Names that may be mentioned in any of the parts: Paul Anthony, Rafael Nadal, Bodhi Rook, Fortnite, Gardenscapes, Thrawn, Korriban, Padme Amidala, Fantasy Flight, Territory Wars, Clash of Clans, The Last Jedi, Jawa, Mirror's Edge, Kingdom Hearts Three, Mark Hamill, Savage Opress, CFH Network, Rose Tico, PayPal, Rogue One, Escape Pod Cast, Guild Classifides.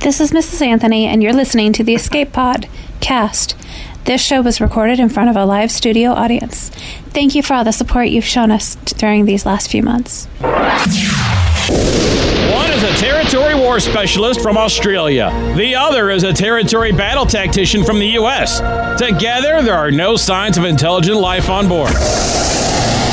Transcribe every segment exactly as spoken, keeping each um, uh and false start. This is Missus Anthony, and you're listening to the Escape Pod Cast. This show was recorded in front of a live studio audience. Thank you for all the support you've shown us t- during these last few months. One is a Territory War Specialist from Australia. The other is a Territory Battle Tactician from the U S. Together, there are no signs of intelligent life on board.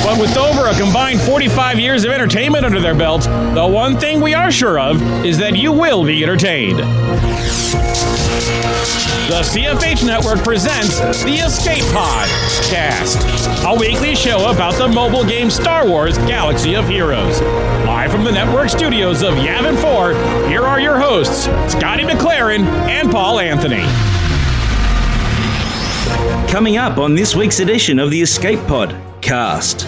But with over a combined forty-five years of entertainment under their belt, the one thing we are sure of is that you will be entertained. The C F H Network presents the Escape Pod Cast, a weekly show about the mobile game Star Wars Galaxy of Heroes. Live from the network studios of Yavin four, here are your hosts, Scotty McLaren and Paul Anthony. Coming up on this week's edition of the Escape Pod Cast,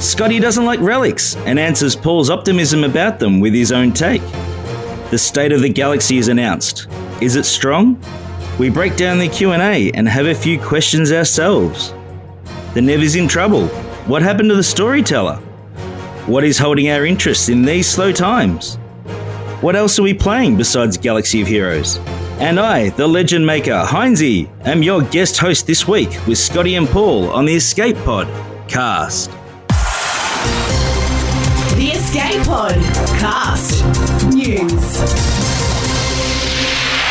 Scotty doesn't like relics and answers Paul's optimism about them with his own take. The state of the galaxy is announced. Is it strong? We break down the Q and A and have a few questions ourselves. The Nev is in trouble. What happened to the storyteller? What is holding our interest in these slow times? What else are we playing besides Galaxy of Heroes? And I, the legend maker, Hynesy, am your guest host this week with Scotty and Paul on the Escape Pod Cast. The Escape Pod Cast News.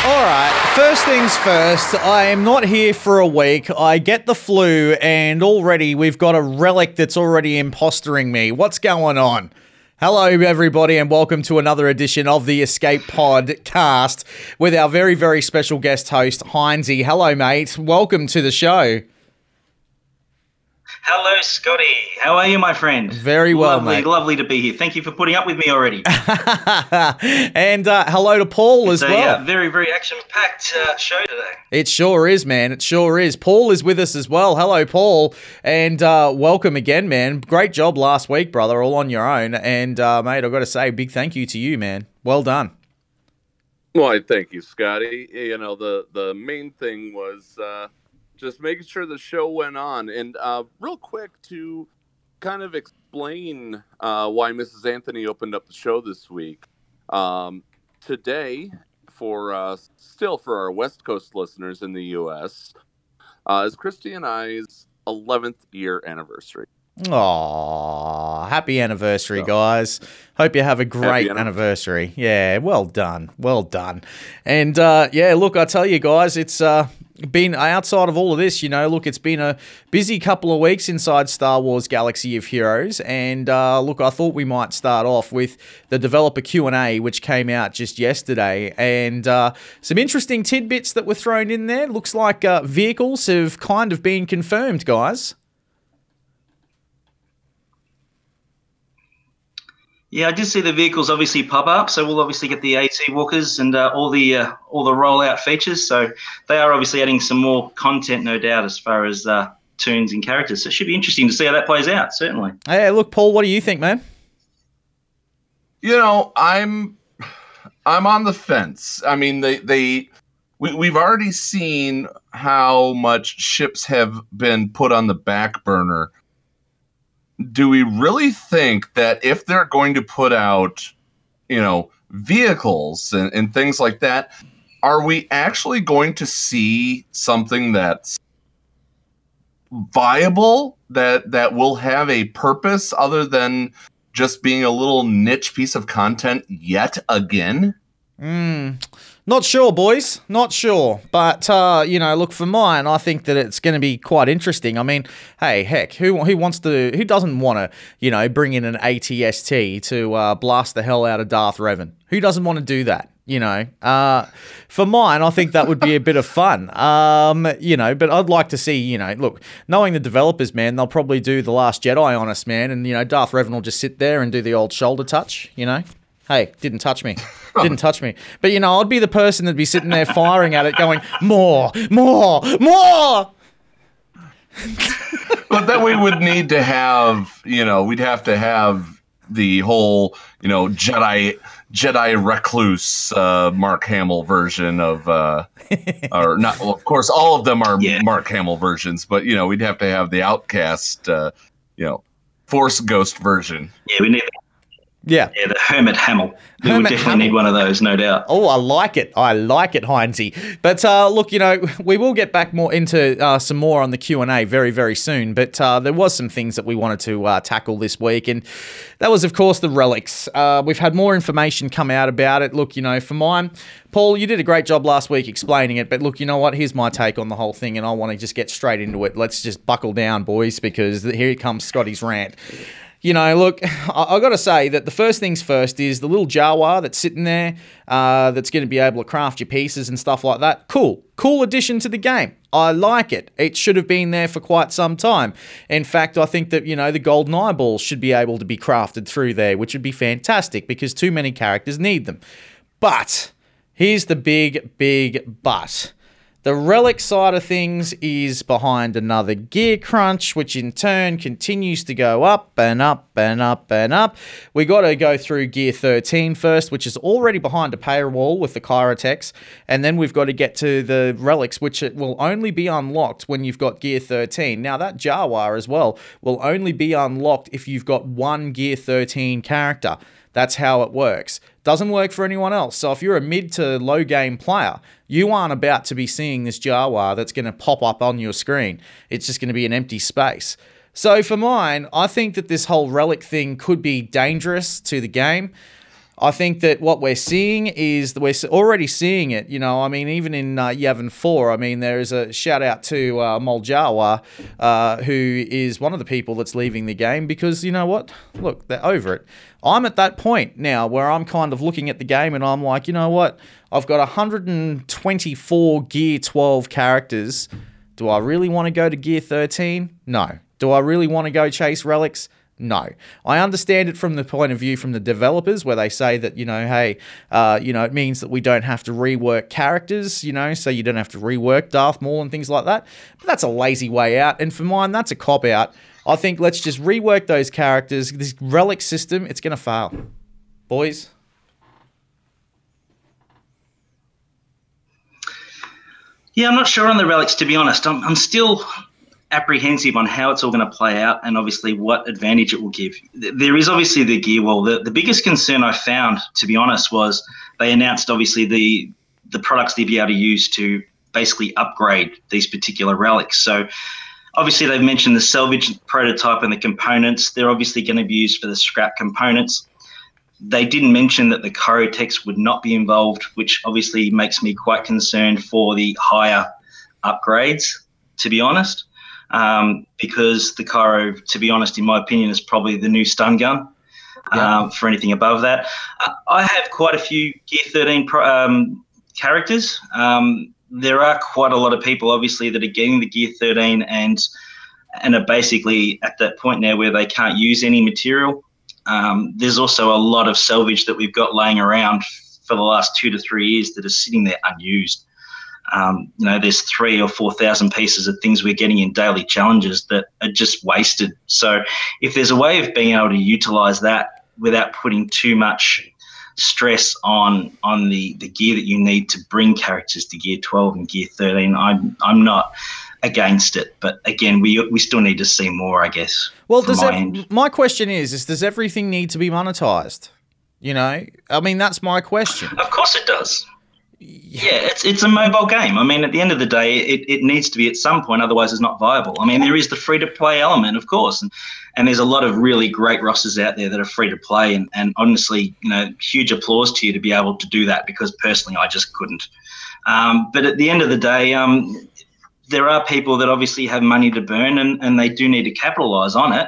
All right, first things first, I am not here for a week. I get the flu and already we've got a relic that's already impostering me. What's going on? Hello, everybody, and welcome to another edition of the Escape Pod Cast with our very, very special guest host, Hynesy. Hello, mate. Welcome to the show. Hello, Scotty. How are you, my friend? Very well, lovely, mate. Lovely to be here. Thank you for putting up with me already. and uh, hello to Paul it's as a, well. Uh, very, very action-packed uh, show today. It sure is, man. It sure is. Paul is with us as well. Hello, Paul. And uh, welcome again, man. Great job last week, brother, all on your own. And, uh, mate, I've got to say, big thank you to you, man. Well done. Well, thank you, Scotty. You know, the, the main thing was... Uh, Just making sure the show went on. And uh, real quick to kind of explain uh, why Missus Anthony opened up the show this week. Um, today, for uh, still for our West Coast listeners in the U S, uh, is Christy and I's eleventh year anniversary. Aww, happy anniversary, so, guys. Hope you have a great anniversary. anniversary. Yeah, well done. Well done. And, uh, yeah, look, I tell you guys, it's uh, been outside of all of this, you know, look, it's been a busy couple of weeks inside Star Wars Galaxy of Heroes. And, uh, look, I thought we might start off with the developer Q and A, which came out just yesterday. And uh, some interesting tidbits that were thrown in there. Looks like uh, vehicles have kind of been confirmed, guys. Yeah, I did see the vehicles obviously pop up, so we'll obviously get the AT walkers and uh, all the uh, all the rollout features. So they are obviously adding some more content, no doubt, as far as uh, tunes and characters. So it should be interesting to see how that plays out, certainly. Hey, look, Paul, what do you think, man? You know, I'm I'm on the fence. I mean, they they we, we've already seen how much ships have been put on the back burner. Do we really think that if they're going to put out, you know, vehicles and, and things like that, are we actually going to see something that's viable, that that will have a purpose other than just being a little niche piece of content yet again? Mm. Not sure, boys. Not sure. But, uh, you know, look, for mine, I think that it's going to be quite interesting. I mean, hey, heck, who who wants to, who doesn't want to, you know, bring in an A T S T to uh, blast the hell out of Darth Revan? Who doesn't want to do that? You know, uh, for mine, I think that would be a bit of fun, um, you know, but I'd like to see, you know, look, knowing the developers, man, they'll probably do The Last Jedi on us, man. And, you know, Darth Revan will just sit there and do the old shoulder touch, you know. Hey, didn't touch me. Didn't touch me. But, you know, I'd be the person that'd be sitting there firing at it going, more, more, more. But then we would need to have, you know, we'd have to have the whole, you know, Jedi Jedi recluse uh, Mark Hamill version of, uh, or not, well, of course, all of them are yeah. Mark Hamill versions, but, you know, we'd have to have the outcast, uh, you know, Force Ghost version. Yeah, we need that. Yeah. Yeah, the Hermit Hamill. We would definitely Hamill. need one of those, no doubt. Oh, I like it. I like it, Hynesy. But uh, look, you know, we will get back more into uh, some more on the Q and A very, very soon. But uh, there was some things that we wanted to uh, tackle this week. And that was, of course, the relics. Uh, we've had more information come out about it. Look, you know, for mine, Paul, you did a great job last week explaining it. But look, you know what? Here's my take on the whole thing. And I want to just get straight into it. Let's just buckle down, boys, because here comes Scotty's rant. You know, look, I, I got to say that the first things first is the little Jawa that's sitting there uh, that's going to be able to craft your pieces and stuff like that. Cool. Cool addition to the game. I like it. It should have been there for quite some time. In fact, I think that, you know, the golden eyeballs should be able to be crafted through there, which would be fantastic because too many characters need them. But here's the big, big but. The relic side of things is behind another gear crunch, which in turn continues to go up and up and up and up. We got to go through gear thirteen first, which is already behind a paywall with the Chirotex, and then we've got to get to the relics, which it will only be unlocked when you've got gear thirteen. Now, that Jawa as well will only be unlocked if you've got one gear thirteen character. That's how it works. Doesn't work for anyone else. So if you're a mid to low game player, you aren't about to be seeing this Jawa that's going to pop up on your screen. It's just going to be an empty space. So for mine, I think that this whole relic thing could be dangerous to the game. I think that what we're seeing is, we're already seeing it, you know, I mean, even in uh, Yavin four, I mean, there is a shout out to uh, Moljawa, uh, who is one of the people that's leaving the game because, you know what, look, they're over it. I'm at that point now where I'm kind of looking at the game and I'm like, you know what, I've got one hundred twenty-four Gear twelve characters. Do I really want to go to Gear thirteen? No. Do I really want to go chase relics? No. I understand it from the point of view from the developers where they say that, you know, hey, uh, you know, it means that we don't have to rework characters, you know, so you don't have to rework Darth Maul and things like that. But that's a lazy way out. And for mine, that's a cop-out. I think let's just rework those characters. This relic system, it's going to fail. Boys? Yeah, I'm not sure on the relics, to be honest. I'm, I'm still apprehensive on how it's all going to play out and obviously what advantage it will give. There is obviously the gear wall. The, the biggest concern I found, to be honest, was they announced obviously the the products they'd be able to use to basically upgrade these particular relics. So obviously they've mentioned the salvage prototype and the components. They're obviously going to be used for the scrap components. They didn't mention that the Chirotex would not be involved, which obviously makes me quite concerned for the higher upgrades, to be honest. Um, because the Cairo, to be honest, in my opinion, is probably the new stun gun yeah. um, for anything above that. Uh, I have quite a few Gear thirteen pro, um, characters. Um, there are quite a lot of people, obviously, that are getting the Gear thirteen and and are basically at that point now where they can't use any material. Um, there's also a lot of salvage that we've got laying around for the last two to three years that are sitting there unused. Um, you know, there's three or four thousand pieces of things we're getting in daily challenges that are just wasted. So if there's a way of being able to utilize that without putting too much stress on on the, the gear that you need to bring characters to Gear twelve and Gear thirteen, I'm I'm not against it. But again, we we still need to see more, I guess. Well, does my, ev- my question is, is does everything need to be monetized? You know, I mean, that's my question. Of course it does. Yeah, it's it's a mobile game. I mean, at the end of the day, it, it needs to be at some point, otherwise it's not viable. I mean, there is the free-to-play element, of course, and, and there's a lot of really great rosters out there that are free-to-play, and, and honestly, you know, huge applause to you to be able to do that because personally I just couldn't. Um, but at the end of the day, um, there are people that obviously have money to burn and, and they do need to capitalise on it.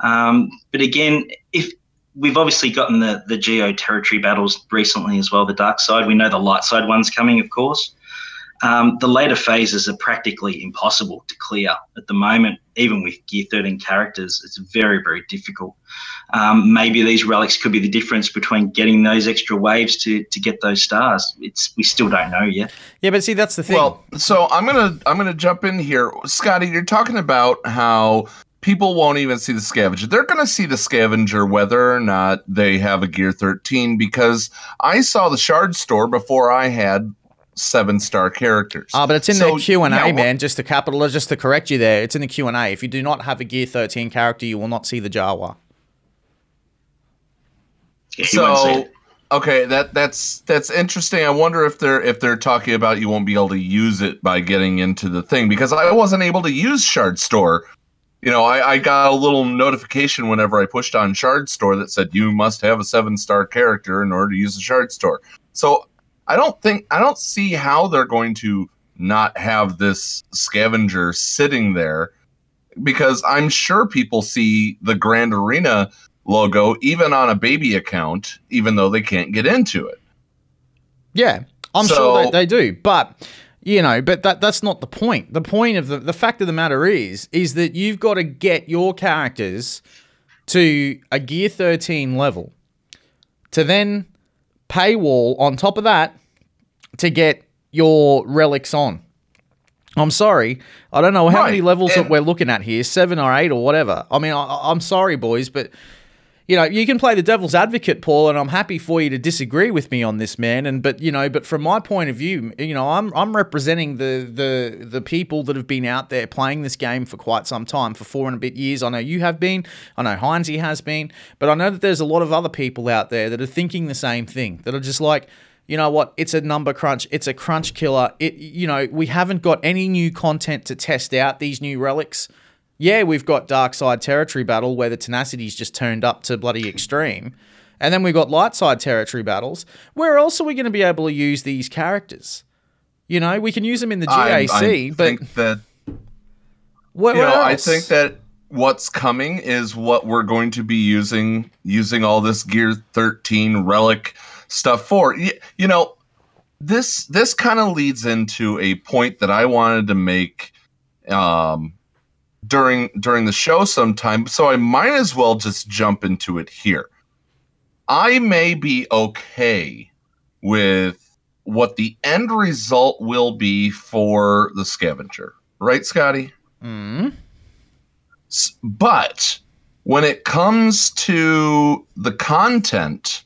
Um, but again, if we've obviously gotten the, the Geo Territory Battles recently as well, the Dark Side. We know the Light Side one's coming, of course. Um, the later phases are practically impossible to clear at the moment, even with Gear thirteen characters. It's very, very difficult. Um, maybe these relics could be the difference between getting those extra waves to to get those stars. It's we still don't know yet. Yeah, but see, that's the thing. Well, so I'm gonna I'm gonna jump in here, Scotty. You're talking about how people won't even see the scavenger. They're going to see the scavenger whether or not they have a Gear thirteen because I saw the shard store before I had seven-star characters. Ah, uh, but it's in so the Q and A, now, man, just to capital, just to correct you there. It's in the Q and A. If you do not have a Gear thirteen character, you will not see the Jawa. So, okay, that that's that's interesting. I wonder if they're if they're talking about you won't be able to use it by getting into the thing, because I wasn't able to use Shard Store. You know, I, I got a little notification whenever I pushed on Shard Store that said you must have a seven-star character in order to use the Shard Store. So I don't think I don't see how they're going to not have this scavenger sitting there, because I'm sure people see the Grand Arena logo even on a baby account, even though they can't get into it. Yeah, I'm so, sure that they do, but. You know, but that that's not the point. The point of the, the fact of the matter is, is that you've got to get your characters to a Gear thirteen level to then paywall on top of that to get your relics on. I'm sorry. I don't know how right. many levels yeah. that we're looking at here, seven or eight or whatever. I mean, I, I'm sorry, boys, but... You know, you can play the devil's advocate, Paul, and I'm happy for you to disagree with me on this, man. And but you know, but from my point of view, you know, I'm I'm representing the the the people that have been out there playing this game for quite some time, for four and a bit years. I know you have been, I know Hynesy has been, but I know that there's a lot of other people out there that are thinking the same thing, that are just like, you know what, it's a number crunch, it's a crunch killer. It you know, we haven't got any new content to test out these new relics. Yeah, we've got Dark Side Territory Battle where the tenacity's just turned up to bloody extreme. And then we've got Light Side Territory Battles. Where else are we going to be able to use these characters? You know, we can use them in the G A C, I, I but... Think that, where, you where know, else? I think that what's coming is what we're going to be using, using all this Gear thirteen relic stuff for. You, you know, this, this kind of leads into a point that I wanted to make... Um, during during the show sometime, so I might as well just jump into it here. I may be okay with what the end result will be for the scavenger, right, Scotty? Mm. But when it comes to the content,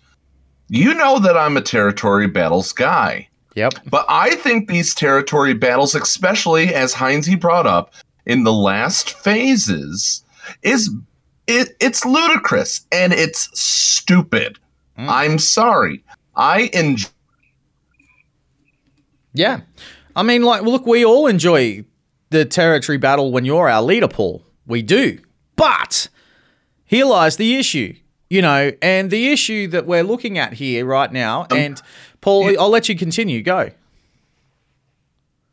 you know that I'm a territory battles guy. Yep. But I think these territory battles, especially as Hynesy brought up, in the last phases, is it, it's ludicrous and it's stupid. Mm. I'm sorry. I enjoy... Yeah. I mean, like, look, we all enjoy the territory battle when you're our leader, Paul. We do. But here lies the issue, you know, and the issue that we're looking at here right now, um, and, Paul, it, I'll let you continue. Go.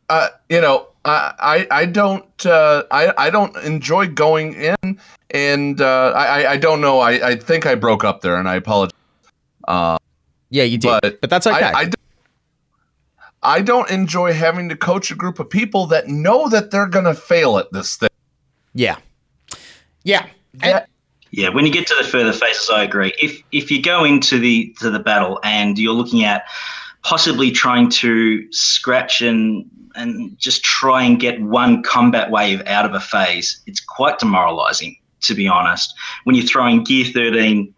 Uh, you know... I, I don't uh, I, I don't enjoy going in, and uh, I, I don't know. I, I think I broke up there, and I apologize. Uh, yeah, you did, but, but that's okay. I, I, don't, I don't enjoy having to coach a group of people that know that they're going to fail at this thing. Yeah. Yeah. That- yeah, when you get to the further phases, I agree. If if you go into the to the battle and you're looking at possibly trying to scratch and and just try and get one combat wave out of a phase, it's quite demoralizing, to be honest, when you're throwing Gear thirteen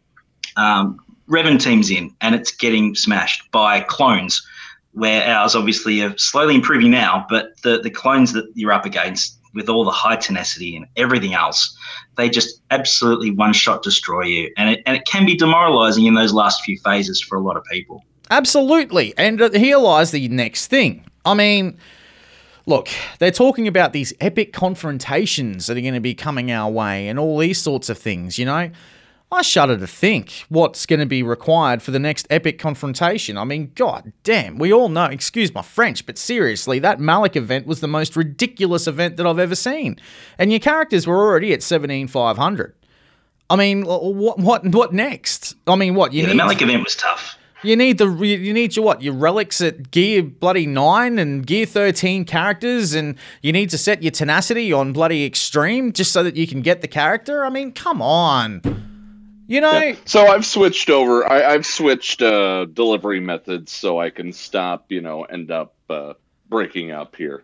um, Revan teams in and it's getting smashed by clones, where ours obviously are slowly improving now, but the, the clones that you're up against with all the high tenacity and everything else, they just absolutely one-shot destroy you. And it, and it can be demoralizing in those last few phases for a lot of people. Absolutely. And here lies the next thing. I mean... Look, they're talking about these epic confrontations that are going to be coming our way and all these sorts of things, you know? I shudder to think what's going to be required for the next epic confrontation. I mean, god damn, we all know, excuse my French, but seriously, that Malak event was the most ridiculous event that I've ever seen. And your characters were already at seventeen five hundred. I mean, what what what next? I mean, what? You yeah, need- the Malak event was tough. You need the you need your what your relics at gear bloody nine and gear thirteen characters, and you need to set your tenacity on bloody extreme just so that you can get the character. I mean, come on, you know. Yeah. So I've switched over. I, I've switched uh, delivery methods so I can stop. You know, end up uh, breaking up here.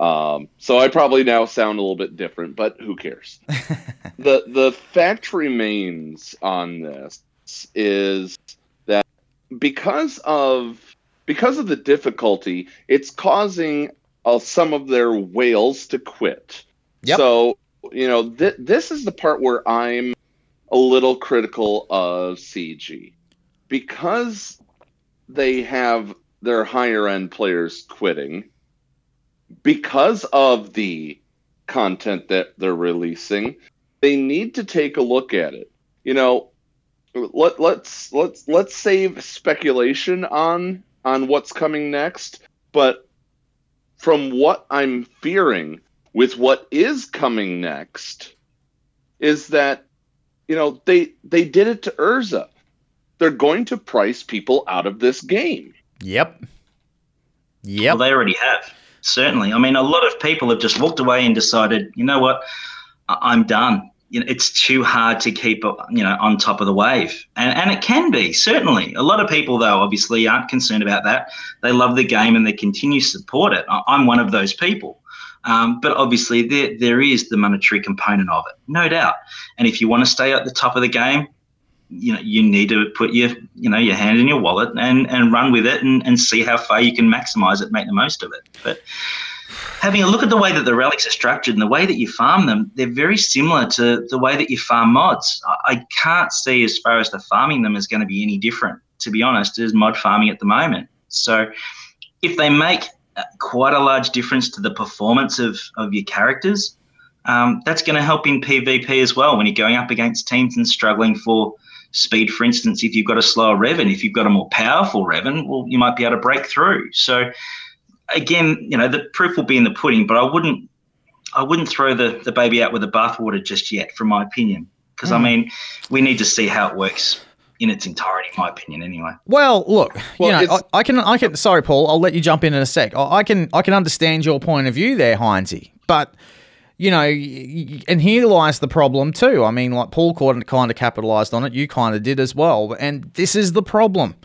Um, so I probably now sound a little bit different, but who cares? the The fact remains on this is. Because of because of the difficulty, it's causing uh, some of their whales to quit. Yep. So, you know, th- this is the part where I'm a little critical of C G. because they have their higher end players quitting, because of the content that they're releasing, they need to take a look at it. You know, let, let's let's let's save speculation on on what's coming next. But from what I'm fearing with what is coming next is that, you know, they they did it to Urza. They're going to price people out of this game. Yep. Yep. Well, they already have. Certainly. I mean, a lot of people have just walked away and decided, you know what, I- I'm done. You know, it's too hard to keep, you know, on top of the wave. And and it can be, certainly. A lot of people, though, obviously aren't concerned about that. They love the game and they continue to support it. I- I'm one of those people. Um, but obviously there there is the monetary component of it, no doubt. And if you want to stay at the top of the game, you know, you need to put your, you know, your hand in your wallet and, and run with it and, and see how far you can maximize it, make the most of it. But having a look at the way that the relics are structured and the way that you farm them, they're very similar to the way that you farm mods. I can't see as far as the farming them is going to be any different, to be honest, as mod farming at the moment. So if they make quite a large difference to the performance of, of your characters, um, that's going to help in PvP as well when you're going up against teams and struggling for speed, for instance. If you've got a slower Revan, if you've got a more powerful Revan, well, you might be able to break through. So, again, you know, the proof will be in the pudding, but I wouldn't I wouldn't throw the, the baby out with the bathwater just yet, from my opinion, because, mm. I mean, we need to see how it works in its entirety, in my opinion, anyway. Well, look, well, you know, I, I can, I can. Sorry, Paul, I'll let you jump in in a sec. I can, I can understand your point of view there, Hynesy, but... You know, and here lies the problem too. I mean, like Paul kind of capitalized on it. You kind of did as well. And this is the problem.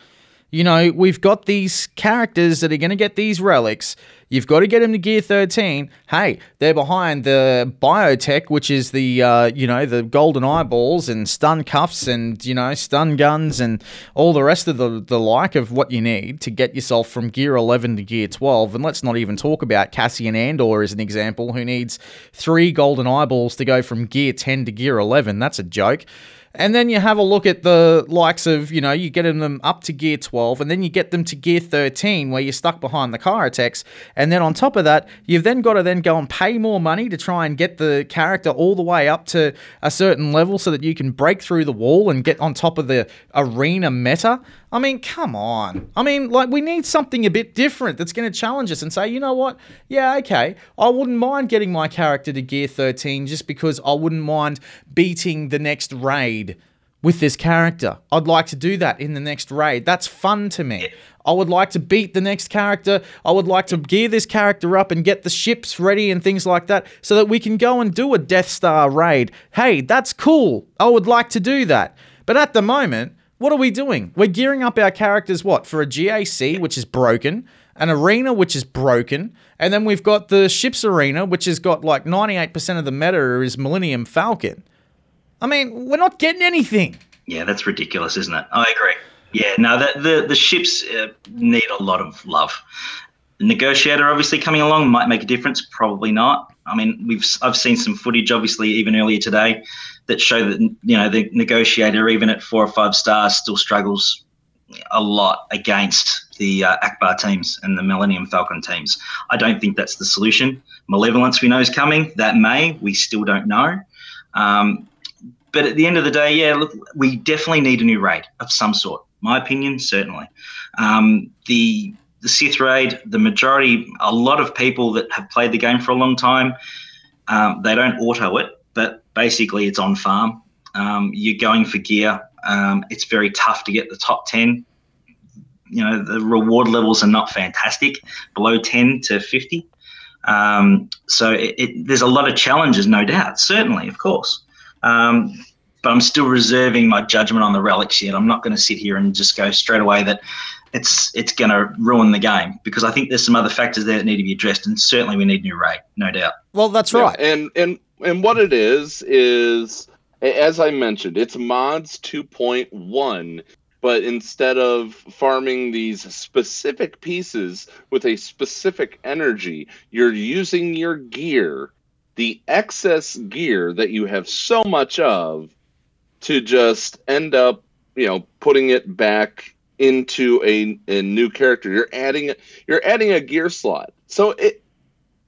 You know, we've got these characters that are going to get these relics. You've got to get them to gear thirteen. Hey, they're behind the biotech, which is the, uh, you know, the golden eyeballs and stun cuffs and, you know, stun guns and all the rest of the, the like of what you need to get yourself from gear eleven to gear twelve. And let's not even talk about Cassian Andor as an example, who needs three golden eyeballs to go from gear ten to gear eleven. That's a joke. And then you have a look at the likes of, you know, you get them up to gear twelve, and then you get them to gear thirteen, where you're stuck behind the Kyrotex. And then on top of that, you've then got to then go and pay more money to try and get the character all the way up to a certain level so that you can break through the wall and get on top of the arena meta. I mean, come on. I mean, like, we need something a bit different that's going to challenge us and say, you know what? Yeah, okay, I wouldn't mind getting my character to gear thirteen just because I wouldn't mind beating the next raid with this character. I'd like to do that in the next raid. That's fun to me. I would like to beat the next character. I would like to gear this character up and get the ships ready and things like that so that we can go and do a Death Star raid. Hey, that's cool. I would like to do that. But at the moment, what are we doing? We're gearing up our characters, what, for a G A C, which is broken, an arena, which is broken, and then we've got the ships arena, which has got like ninety-eight percent of the meta is Millennium Falcon. I mean, we're not getting anything. Yeah, that's ridiculous, isn't it? I agree. Yeah, no, the, the, the ships uh, need a lot of love. The Negotiator, obviously, coming along might make a difference. Probably not. I mean, we've I've seen some footage, obviously, even earlier today, that show that, you know, the Negotiator, even at four or five stars, still struggles a lot against the uh, Akbar teams and the Millennium Falcon teams. I don't think that's the solution. Malevolence, we know, is coming. That may. We still don't know. Um, but at the end of the day, yeah, look, we definitely need a new raid of some sort. My opinion, certainly. Um, the the Sith raid, the majority, a lot of people that have played the game for a long time, um, they don't auto it, but basically it's on farm. Um, you're going for gear. Um, it's very tough to get the top ten. You know, the reward levels are not fantastic, below ten to fifty. Um, so it, it, there's a lot of challenges, no doubt, certainly, of course. Um, but I'm still reserving my judgment on the relics yet. I'm not going to sit here and just go straight away that it's it's going to ruin the game, because I think there's some other factors there that need to be addressed, and certainly we need new raid, no doubt. Well, that's right. Yeah, and, and and what it is is, as I mentioned, it's mods two point one, but instead of farming these specific pieces with a specific energy, you're using your gear, the excess gear that you have so much of, to just end up you know, putting it back into a, a new character. You're adding you're adding a gear slot. So it,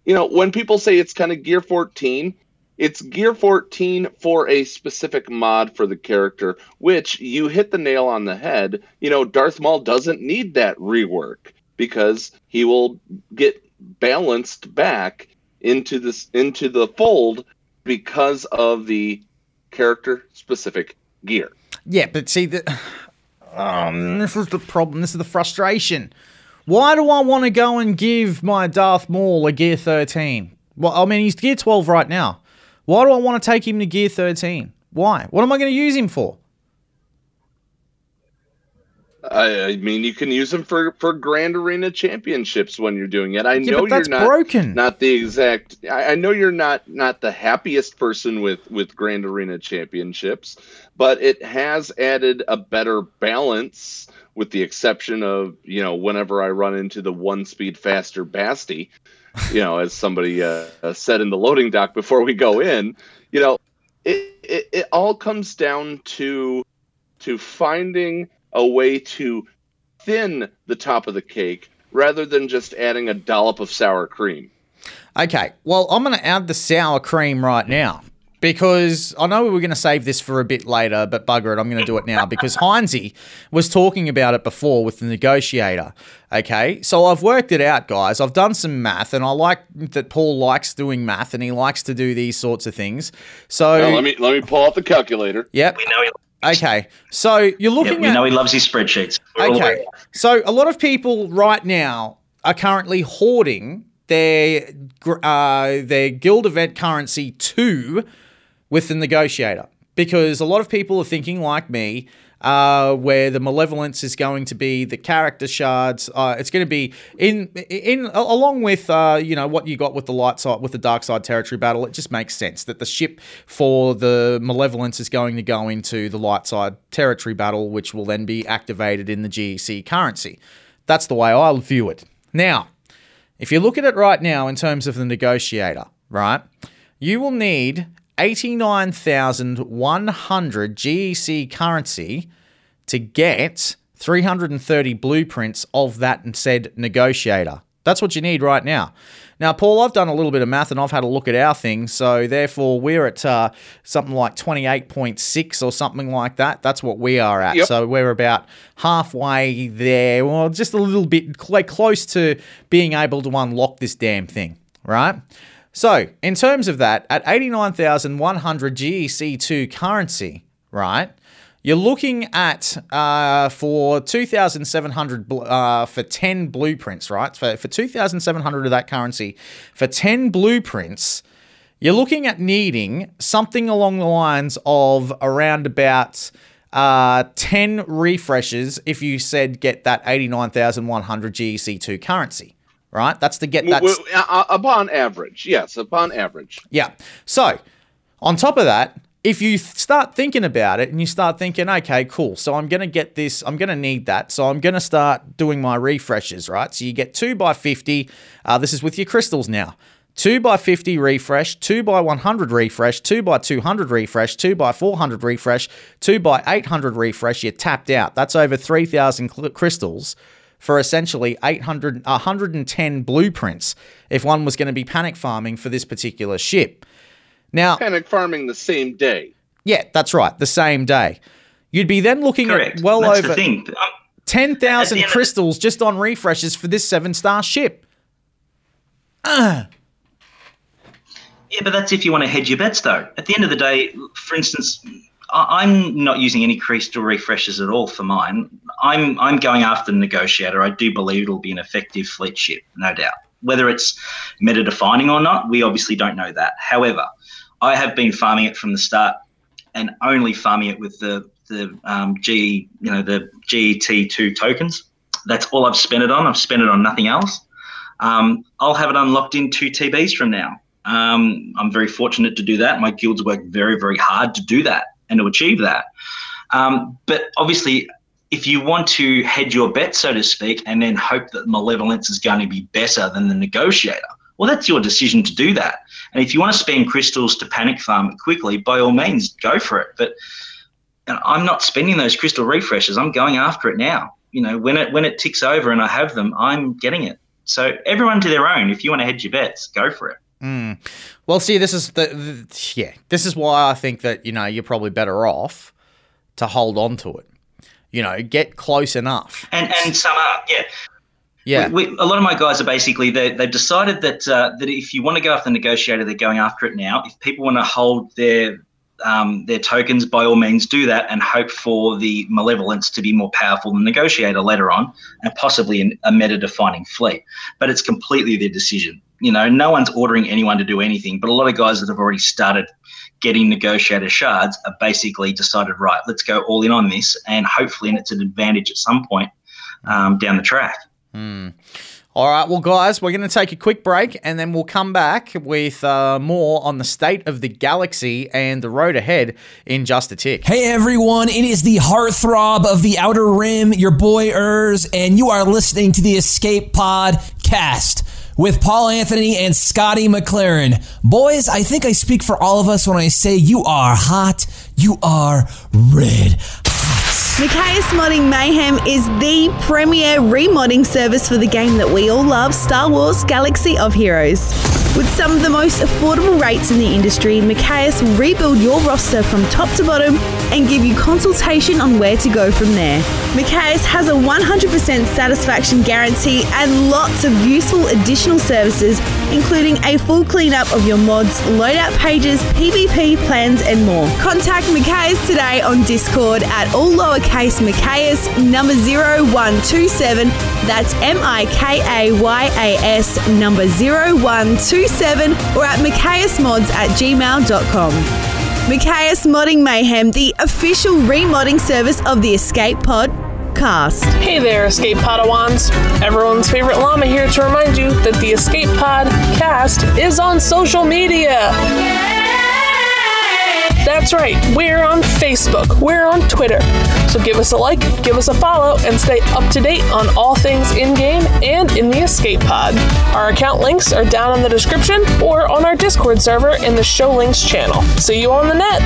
you know, when people say it's kind of gear fourteen, it's gear fourteen for a specific mod for the character, which you hit the nail on the head. You know, Darth Maul doesn't need that rework because he will get balanced back into this into the fold because of the character specific gear. Yeah, but see, the, um, this is the problem. This is the frustration. Why do I want to go and give my Darth Maul a gear thirteen? Well, I mean, he's gear twelve right now. Why do I want to take him to gear thirteen? Why? What am I going to use him for? I, I mean, you can use him for, for Grand Arena Championships when you're doing it. I yeah, know but that's you're not broken. Not the exact. I, I know you're not, not the happiest person with, with Grand Arena Championships, but it has added a better balance, with the exception of, you know, whenever I run into the one speed faster Basti. You know, as somebody uh, said in the loading dock before we go in, you know, it, it it all comes down to to finding a way to thin the top of the cake rather than just adding a dollop of sour cream. Okay, well, I'm going to add the sour cream right now because I know we were going to save this for a bit later, but bugger it, I'm going to do it now because Hynesy was talking about it before with the Negotiator. Okay, so I've worked it out, guys. I've done some math, and I like that Paul likes doing math, and he likes to do these sorts of things. So well, let me let me pull out the calculator. Yep. We know he- Okay, so you're looking yeah, we at... We know he loves his spreadsheets. We're okay, so a lot of people right now are currently hoarding their uh, their guild event currency to with the Negotiator because a lot of people are thinking like me uh, where the Malevolence is going to be the character shards. Uh, it's going to be in in along with uh, you know what you got with the light side with the Dark Side Territory Battle. It just makes sense that the ship for the Malevolence is going to go into the Light Side Territory Battle, which will then be activated in the G E C currency. That's the way I view it. Now, if you look at it right now in terms of the Negotiator, right, you will need eighty-nine thousand one hundred G E C currency to get three hundred thirty blueprints of that said Negotiator. That's what you need right now. Now, Paul, I've done a little bit of math and I've had a look at our thing, so therefore we're at uh, something like twenty-eight point six or something like that. That's what we are at. Yep. So we're about halfway there, well, just a little bit cl- close to being able to unlock this damn thing, right? So, in terms of that, at eighty-nine thousand one hundred G E C two currency, right, you're looking at uh, for two thousand seven hundred uh, for ten blueprints, right? For, for two thousand seven hundred of that currency, for ten blueprints, you're looking at needing something along the lines of around about uh, ten refreshes if you said get that eighty-nine thousand one hundred G E C two currency. Right? That's to get that... Well, well, upon average. Yes, upon average. Yeah. So, on top of that, if you start thinking about it and you start thinking, okay, cool, so I'm going to get this, I'm going to need that, so I'm going to start doing my refreshes, right? So, you get two by fifty. Uh, this is with your crystals now. two by fifty refresh, two by one hundred refresh, two by two hundred refresh, two by four hundred refresh, two by eight hundred refresh. You're tapped out. That's over three thousand cl- crystals. For essentially eight hundred, one hundred ten blueprints if one was going to be panic farming for this particular ship. Now, panic farming the same day. Yeah, that's right, the same day. You'd be then looking Correct. At well that's over ten thousand crystals the- just on refreshes for this seven-star ship. Ugh. Yeah, but that's if you want to hedge your bets, though. At the end of the day, for instance... I'm not using any crystal refreshes at all for mine. I'm I'm going after the Negotiator. I do believe it'll be an effective fleet ship, no doubt. Whether it's meta-defining or not, we obviously don't know that. However, I have been farming it from the start and only farming it with the the um, G you know the G E T two tokens. That's all I've spent it on. I've spent it on nothing else. Um, I'll have it unlocked in two T Bs from now. Um, I'm very fortunate to do that. My guilds work very very hard to do that. And to achieve that. Um, but obviously, if you want to hedge your bet, so to speak, and then hope that Malevolence is going to be better than the Negotiator, well, that's your decision to do that. And if you want to spend crystals to panic farm it quickly, by all means, go for it. But and I'm not spending those crystal refreshes. I'm going after it now. You know, when it when it ticks over and I have them, I'm getting it. So everyone to their own. If you want to hedge your bets, go for it. Mm. Well, see, this is the, the yeah. This is why I think that, you know, you're probably better off to hold on to it. You know, get close enough. And and some are, yeah. Yeah. We, we, a lot of my guys are basically, they, they've decided that uh, that if you want to go after the Negotiator, they're going after it now. If people want to hold their um, their tokens, by all means do that and hope for the Malevolence to be more powerful than Negotiator later on, and possibly an, a meta-defining fleet. But it's completely their decision. You know, no one's ordering anyone to do anything, but a lot of guys that have already started getting Negotiator shards are basically decided, right, let's go all in on this, and hopefully it's an advantage at some point um, down the track. Mm. All right, well, guys, we're going to take a quick break and then we'll come back with uh, more on the state of the galaxy and the road ahead in just a tick. Hey, everyone, it is the heartthrob of the Outer Rim, your boy Urz, and you are listening to the Escape Pod Cast with Paul Anthony and Scotty McLaren. Boys, I think I speak for all of us when I say you are hot, you are red hot. Mikayas Modding Mayhem is the premier remodding service for the game that we all love, Star Wars Galaxy of Heroes. With some of the most affordable rates in the industry, Mikayas will rebuild your roster from top to bottom and give you consultation on where to go from there. Mikayas has a one hundred percent satisfaction guarantee and lots of useful additional services, including a full cleanup of your mods, loadout pages, PvP plans, and more. Contact Mikayas today on Discord at all lowercase Mikayas number zero one two seven. That's M I K A Y A S number zero one two seven, or at mikayasmods at gmail dot com. Mikayas Modding Mayhem, the official remodding service of the Escape Pod Cast. Hey there, Escape Podawans. Everyone's favorite llama here to remind you that the Escape Pod Cast is on social media. Yay! That's right, we're on Facebook, we're on Twitter. So give us a like, give us a follow, and stay up to date on all things in-game and in the Escape Pod. Our account links are down in the description or on our Discord server in the Show Links channel. See you on the net!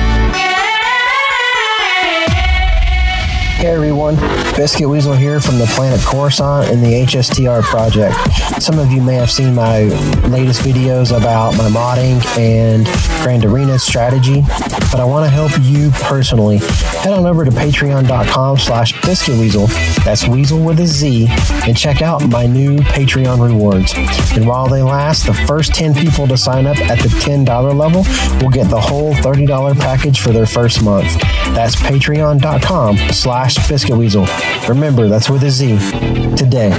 Hey everyone, Biscuit Weasel here from the planet Coruscant and the H S T R project. Some of you may have seen my latest videos about my modding and Grand Arena strategy, but I want to help you personally. Head on over to patreon.com slash biscuitweasel, that's Weasel with a Z, and check out my new Patreon rewards. And while they last, the first ten people to sign up at the ten dollars level will get the whole thirty dollars package for their first month. That's patreon.com slash Biscuit Weasel. Remember, that's with a Z. Today.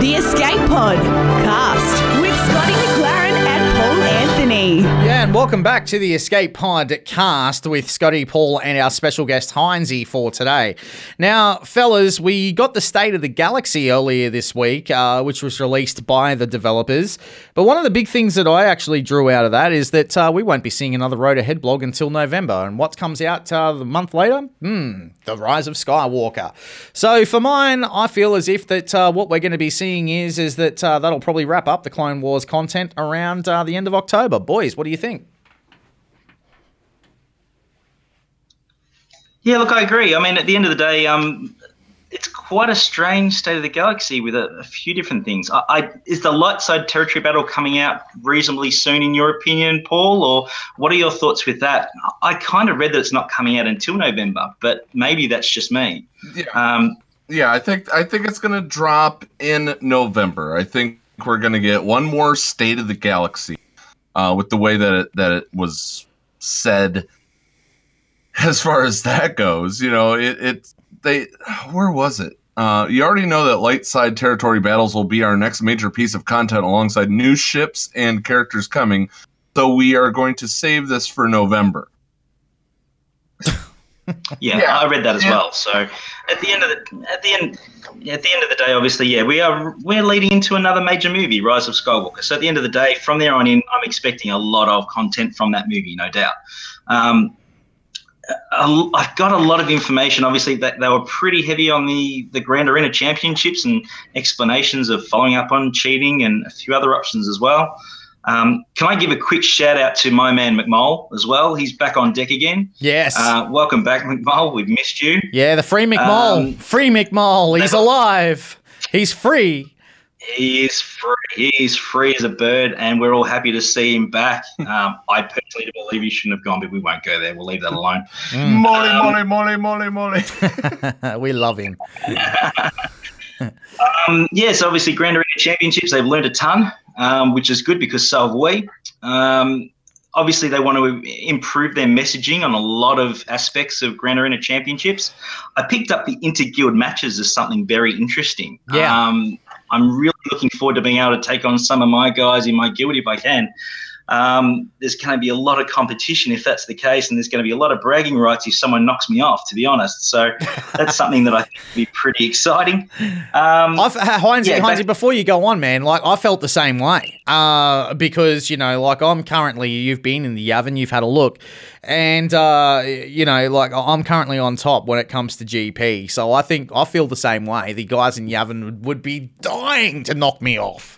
The Escape Pod Cast with Scotty McLaren and Paul Anthony. Yeah, and welcome back to the Escape Pod Cast with Scotty, Paul, and our special guest Hynesy for today. Now, fellas, we got the State of the Galaxy earlier this week, uh, which was released by the developers. But one of the big things that I actually drew out of that is that uh, we won't be seeing another Road Ahead blog until November. And what comes out uh, the month later? Hmm. The Rise of Skywalker. So for mine, I feel as if that uh, what we're going to be seeing is is that uh, that'll probably wrap up the Clone Wars content around uh, the end of October. Boys, what do you think? Yeah, look, I agree. I mean, at the end of the day, um, it's quite a strange State of the Galaxy with a, a few different things. I, I, is the Light Side Territory Battle coming out reasonably soon, in your opinion, Paul? Or what are your thoughts with that? I kind of read that it's not coming out until November, but maybe that's just me. Yeah, um, yeah I think I think it's going to drop in November. I think we're going to get one more State of the Galaxy uh, with the way that it, that it was said. As far as that goes, you know, it, it they where was it? Uh, you already know that Light Side Territory Battles will be our next major piece of content alongside new ships and characters coming. So we are going to save this for November. yeah, yeah, I read that as yeah. well. So at the end of the at the end at the end of the day, obviously, yeah, we are we're leading into another major movie, Rise of Skywalker. So at the end of the day, from there on in, I'm expecting a lot of content from that movie, no doubt. Um, I've got a lot of information. Obviously, that they were pretty heavy on the, the Grand Arena Championships and explanations of following up on cheating and a few other options as well. Um, can I give a quick shout out to my man McMole as well? He's back on deck again. Yes. Uh, welcome back, McMole. We've missed you. Yeah, the free McMole. Um, free McMole. He's alive. He's free. He is free. He is free as a bird, and we're all happy to see him back. Um, I personally believe he shouldn't have gone, but we won't go there. We'll leave that alone. Mm. Molly, um, Molly, Molly, Molly, Molly. We love him. um, yes, obviously, Grand Arena Championships, they've learned a ton, um, which is good because so have we. Um, obviously, they want to improve their messaging on a lot of aspects of Grand Arena Championships. I picked up the inter-guild matches as something very interesting. Yeah. Um, I'm really looking forward to being able to take on some of my guys in my guild if I can. Um, there's going to be a lot of competition if that's the case, and there's going to be a lot of bragging rights if someone knocks me off, to be honest. So that's something that I think will be pretty exciting. Um, I've, Hynesy, yeah, Hynesy, before you go on, man, like I felt the same way uh, because, you know, like I'm currently, you've been in the Yavin, you've had a look, and, uh, you know, like I'm currently on top when it comes to G P. So I think I feel the same way. The guys in Yavin would, would be dying to knock me off.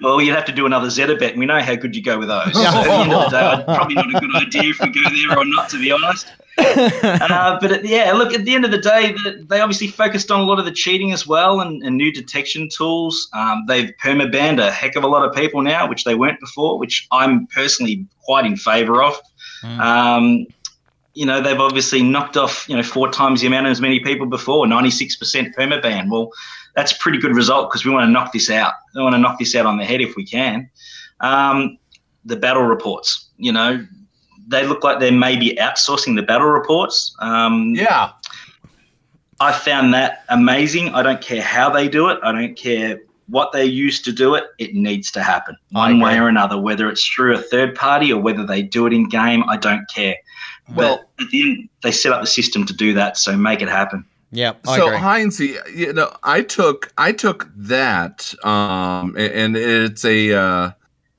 Well, you'd have to do another Zeta bet. We know how good you go with those. So at the end of the day, probably not a good idea if we go there or not, to be honest. Uh, but, at, yeah, look, at the end of the day, they obviously focused on a lot of the cheating as well and, and new detection tools. Um, they've permabanned a heck of a lot of people now, which they weren't before, which I'm personally quite in favour of. Mm. Um, you know, they've obviously knocked off, you know, four times the amount of as many people before, ninety-six percent permaban. Well, that's a pretty good result because we want to knock this out. We want to knock this out on the head if we can. Um, the battle reports, you know, they look like they're maybe outsourcing the battle reports. Um, yeah. I found that amazing. I don't care how they do it. I don't care what they use to do it. It needs to happen one way or another, whether it's through a third party or whether they do it in game. I don't care. Well, at the end, they set up the system to do that, so make it happen. Yeah, I so agree. Hynesy, you know, I took I took that, um, and it's a uh,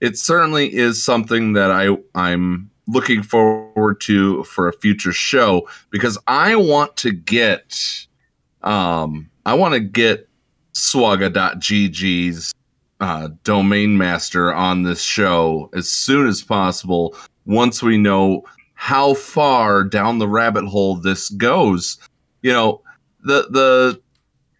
it certainly is something that I I'm looking forward to for a future show because I want to get um I want to get swgoh dot g g's uh, domain master on this show as soon as possible. Once we know how far down the rabbit hole this goes. You know, the the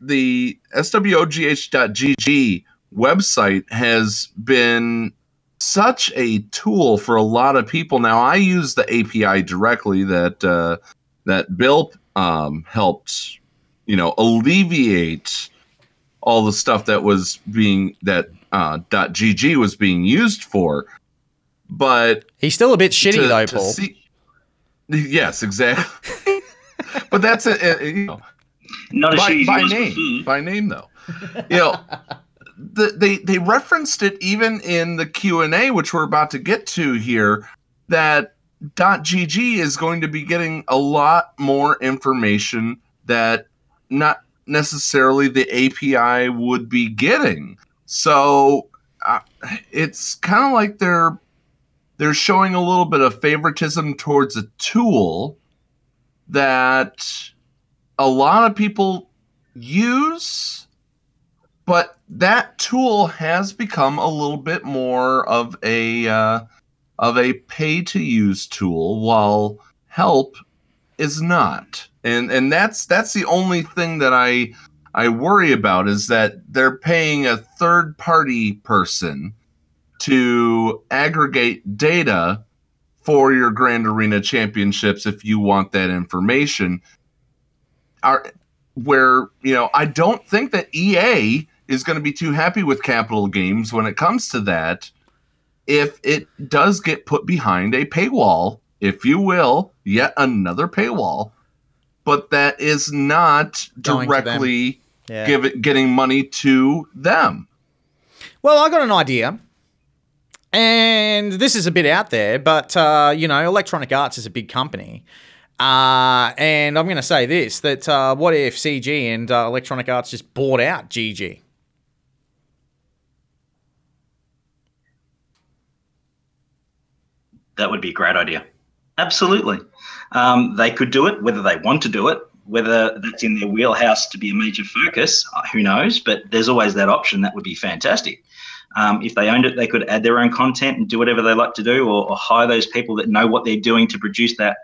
the swgoh dot g g website has been such a tool for a lot of people. Now, I use the A P I directly that uh, that Bill um, helped, you know, alleviate all the stuff that was being that uh, .gg was being used for. But he's still a bit shitty to, though, to Paul. See, yes, exactly. But that's a, a, you know, not by, by name, mm-hmm. by name though. You know, the, they they referenced it even in the Q and A, which we're about to get to here. That .gg is going to be getting a lot more information that not necessarily the A P I would be getting. So uh, it's kind of like they're they're showing a little bit of favoritism towards a tool that a lot of people use, but that tool has become a little bit more of a uh, of a pay-to-use tool, while help is not. And and that's that's the only thing that I I worry about is that they're paying a third-party person to aggregate data for your Grand Arena Championships if you want that information. Are, where, you know, I don't think that E A is going to be too happy with Capital Games when it comes to that if it does get put behind a paywall, if you will, yet another paywall. But that is not going directly yeah. give it, getting money to them. Well, I got an idea. And this is a bit out there, but, uh, you know, Electronic Arts is a big company. Uh, and I'm going to say this, that uh, what if C G and uh, Electronic Arts just bought out G G? That would be a great idea. Absolutely. Um, they could do it, whether they want to do it, whether that's in their wheelhouse to be a major focus, who knows, but there's always that option. That would be fantastic. Um, if they owned it, they could add their own content and do whatever they like to do, or, or hire those people that know what they're doing to produce that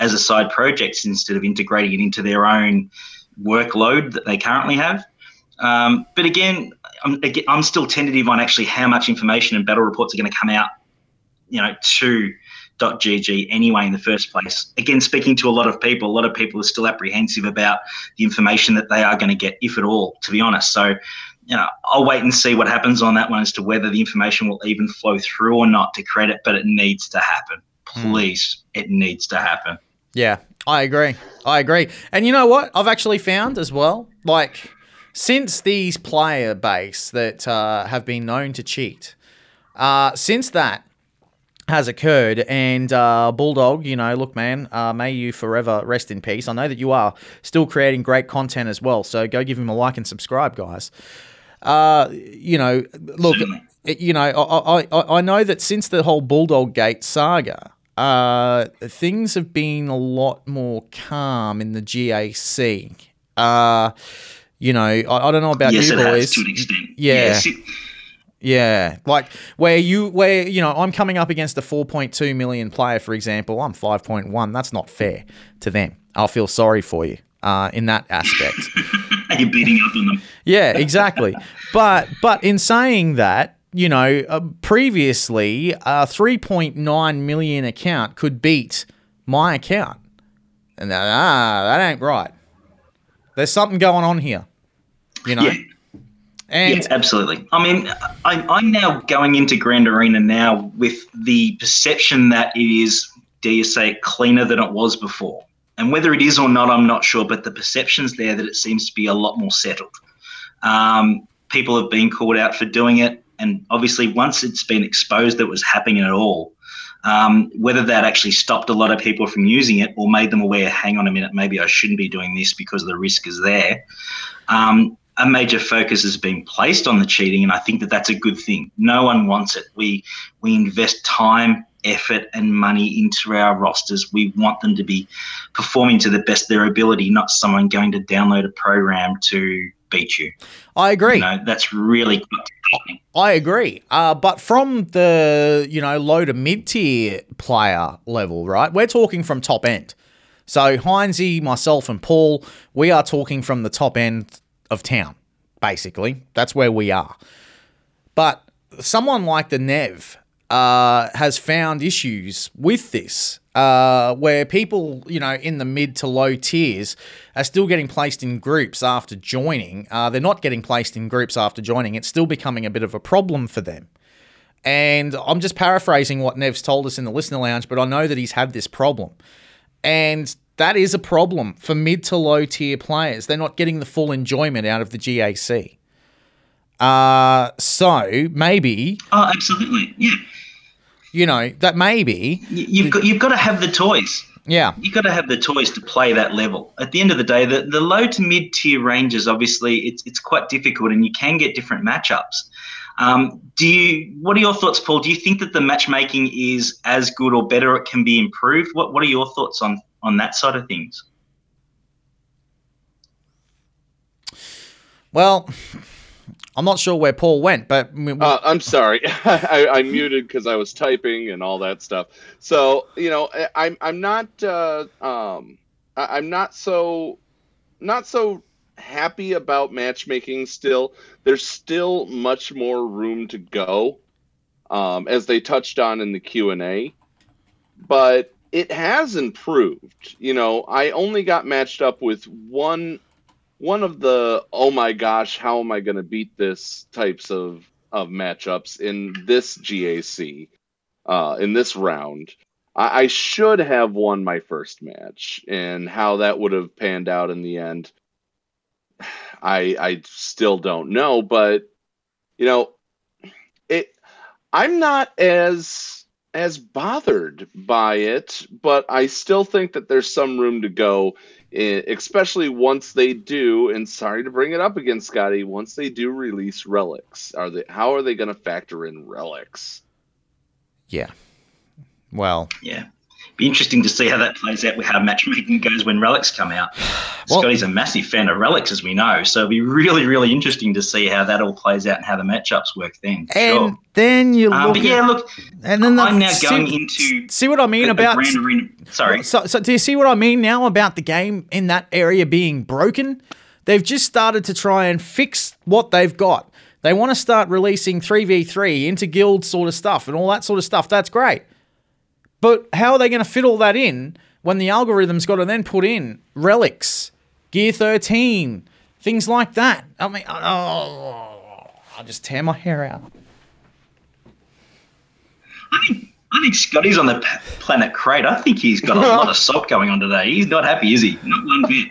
as a side project instead of integrating it into their own workload that they currently have. Um, but again, I'm, again, I'm still tentative on actually how much information and battle reports are going to come out, you know, to .gg anyway in the first place. Again, speaking to a lot of people, a lot of people are still apprehensive about the information that they are going to get, if at all, to be honest. So, you know, I'll wait and see what happens on that one as to whether the information will even flow through or not to credit, but it needs to happen. Please, mm. it needs to happen. Yeah, I agree. I agree. And you know what? I've actually found as well, like, since these player base that uh, have been known to cheat, uh, since that has occurred, and uh, Bulldog, you know, look, man, uh, may you forever rest in peace. I know that you are still creating great content as well, so go give him a like and subscribe, guys. Uh, you know, look, it, you know, I, I I know that since the whole Bulldog Gate saga, uh, things have been a lot more calm in the G A C. Uh, you know, I, I don't know about yes, you boys. Yes, to an extent. Yeah. Yes, it- Yeah, like where you, where you know, I'm coming up against a four point two million player, for example. I'm five point one. That's not fair to them. I'll feel sorry for you uh, in that aspect. You're beating up on them. Yeah, exactly. But but in saying that, you know, uh, previously a three point nine million account could beat my account, and ah, that ain't right. There's something going on here, you know. Yeah. And- yeah, absolutely. I mean, I, I'm now going into Grand Arena now with the perception that it is, dare you say, cleaner than it was before. And whether it is or not, I'm not sure, but the perception's there that it seems to be a lot more settled. Um, people have been called out for doing it, and obviously once it's been exposed that it was happening at all, um, whether that actually stopped a lot of people from using it or made them aware, hang on a minute, maybe I shouldn't be doing this because the risk is there. Um, A major focus has been placed on the cheating, and I think that that's a good thing. No one wants it. We we invest time, effort, and money into our rosters. We want them to be performing to the best of their ability, not someone going to download a program to beat you. I agree. You know, that's really good. I agree. Uh, but from the, you know, low to mid-tier player level, right, we're talking from top end. So Hynesy, myself, and Paul, we are talking from the top end of town, basically. That's where we are. But someone like the Nev uh, has found issues with this, uh, where people, you know, in the mid to low tiers are still getting placed in groups after joining. Uh, they're not getting placed in groups after joining. It's still becoming a bit of a problem for them. And I'm just paraphrasing what Nev's told us in the listener lounge, but I know that he's had this problem. And that is a problem for mid to low tier players. They're not getting the full enjoyment out of the G A C. Uh, so maybe. Oh, absolutely. Yeah. You know, that maybe. You've got, you've got to have the toys. Yeah. You've got to have the toys to play that level. At the end of the day, the, the low to mid tier ranges, obviously, it's it's quite difficult and you can get different matchups. Um, do you? What are your thoughts, Paul? Do you think that the matchmaking is as good or better? It can be improved? What What are your thoughts on on that side of things? Well, I'm not sure where Paul went, but... We, we... Uh, I'm sorry. I, I muted because I was typing and all that stuff. So, you know, I, I'm I'm not uh, um, I, I'm not so not so happy about matchmaking still. There's still much more room to go, um, as they touched on in the Q and A. But it has improved. You know, I only got matched up with one one of the, oh my gosh, how am I going to beat this types of, of matchups in this G A C, uh, in this round. I, I should have won my first match, and how that would have panned out in the end, I I still don't know. But, you know, it. I'm not as... as bothered by it, but I still think that there's some room to go, especially once they do, and sorry to bring it up again, Scotty, once they do release relics. Are they, how are they going to factor in relics? Yeah. Well, yeah. be interesting to see how that plays out with how matchmaking goes when relics come out. Well, Scotty's a massive fan of relics, as we know, so it'll be really, really interesting to see how that all plays out and how the matchups work then. And sure. then you um, look, but yeah, look, and then I'm now see, going into see what I mean a, about. A Grand Arena, sorry. So, so do you see what I mean now about the game in that area being broken? They've just started to try and fix what they've got. They want to start releasing three v three into guild sort of stuff and all that sort of stuff. That's great. But how are they going to fit all that in when the algorithm's got to then put in relics, gear thirteen, things like that? I mean, oh, I'll just tear my hair out. I think, I think Scotty's on the planet crate. I think he's got a lot of sock going on today. He's not happy, is he? Not one bit.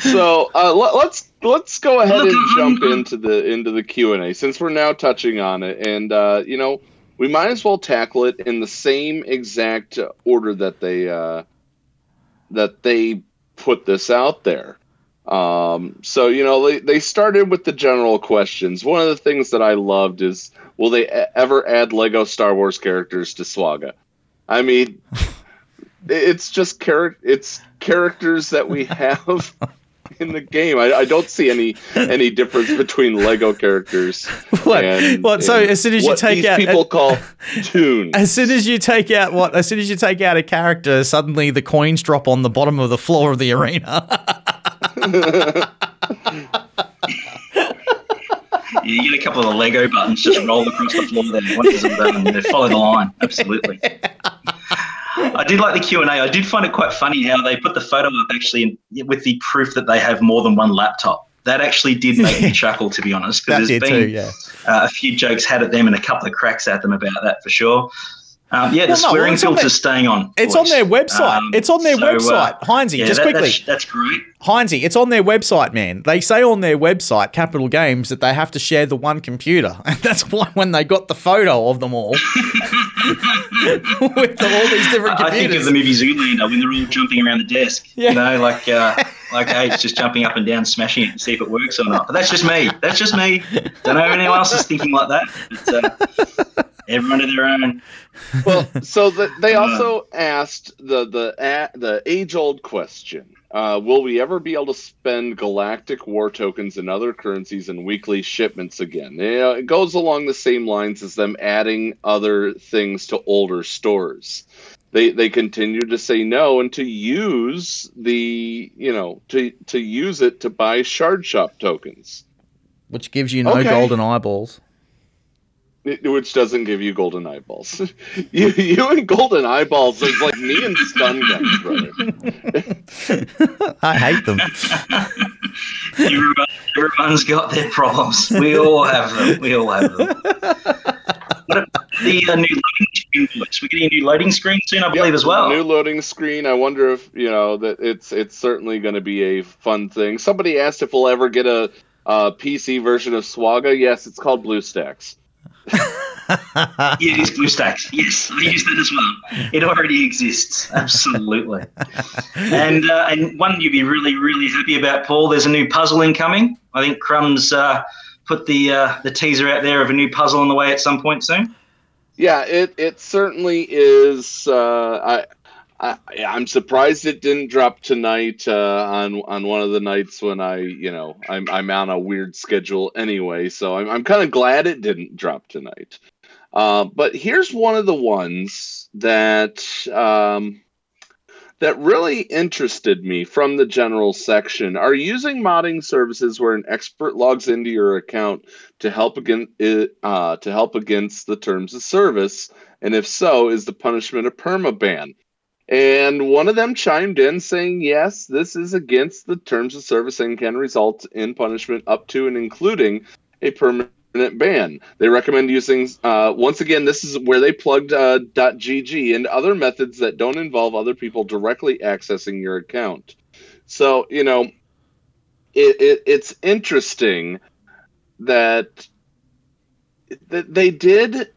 So uh, let's let's go ahead and jump into the into the Q and A since we're now touching on it, and uh, you know we might as well tackle it in the same exact order that they uh, that they put this out there. Um, so you know they they started with the general questions. One of the things that I loved is, will they ever add Lego Star Wars characters to SWGoh? I mean, it's just char- it's characters that we have. In the game, I, I don't see any any difference between Lego characters. What? And, what? So as soon as you take out people a, call tunes. As soon as you take out what? As soon as you take out a character, suddenly the coins drop on the bottom of the floor of the arena. You get a couple of the Lego buttons just roll across the floor. Then once they follow the line, absolutely. I did like the Q and A. I did find it quite funny how they put the photo up actually in, with the proof that they have more than one laptop. That actually did make me chuckle, to be honest, because there's been too, yeah. uh, a few jokes had at them and a couple of cracks at them about that for sure. Um, yeah, no, the swearing no, filter's staying on. It's on their website. Um, it's on their so, website. Uh, Hynesy, yeah, just that, quickly. That's, that's great. Hynesy, it's on their website, man. They say on their website, Capital Games, that they have to share the one computer. And that's why when they got the photo of them all with the, all these different computers. I think of the movie Zoolander when they're all jumping around the desk. Yeah. You know, like, uh, like hey, it's just jumping up and down, smashing it and see if it works or not. But that's just me. That's just me. Don't know anyone else is thinking like that. But, uh, everyone to their own. Well, so the, they also asked the the uh, the age-old question: uh, will we ever be able to spend Galactic War tokens and other currencies in weekly shipments again? You know, it goes along the same lines as them adding other things to older stores. They they continue to say no and to use the you know to to use it to buy Shard Shop tokens, which gives you no okay. golden eyeballs. Which doesn't give you golden eyeballs. you, you and golden eyeballs is like me and stun guns, brother. I hate them. Everyone, everyone's got their problems. We all have them. We all have them. What the uh, new loading screen looks? We're getting a new loading screen soon, I believe, yep, as well. New loading screen. I wonder if you know that it's it's certainly going to be a fun thing. Somebody asked if we'll ever get a, a P C version of SWGoh. Yes, it's called BlueStacks. Yeah, it is BlueStacks. Yes, I use that as well. It already exists, absolutely. And uh, and one you'd be really, really happy about, Paul. There's a new puzzle incoming. I think Crumb's uh, put the uh, the teaser out there of a new puzzle on the way at some point soon. Yeah, it it certainly is. Uh, I, I I'm surprised it didn't drop tonight uh, on on one of the nights when I you know I'm I'm on a weird schedule anyway, so I'm I'm kind of glad it didn't drop tonight. Uh, but here's one of the ones that um, that really interested me from the general section. Are using modding services where an expert logs into your account to help against uh, to help against the terms of service, and if so, is the punishment a permaban? And one of them chimed in saying, yes, this is against the terms of service and can result in punishment up to and including a permanent ban. They recommend using, uh, once again, this is where they plugged uh, .gg and other methods that don't involve other people directly accessing your account. So, you know, it, it, it's interesting that, that they did...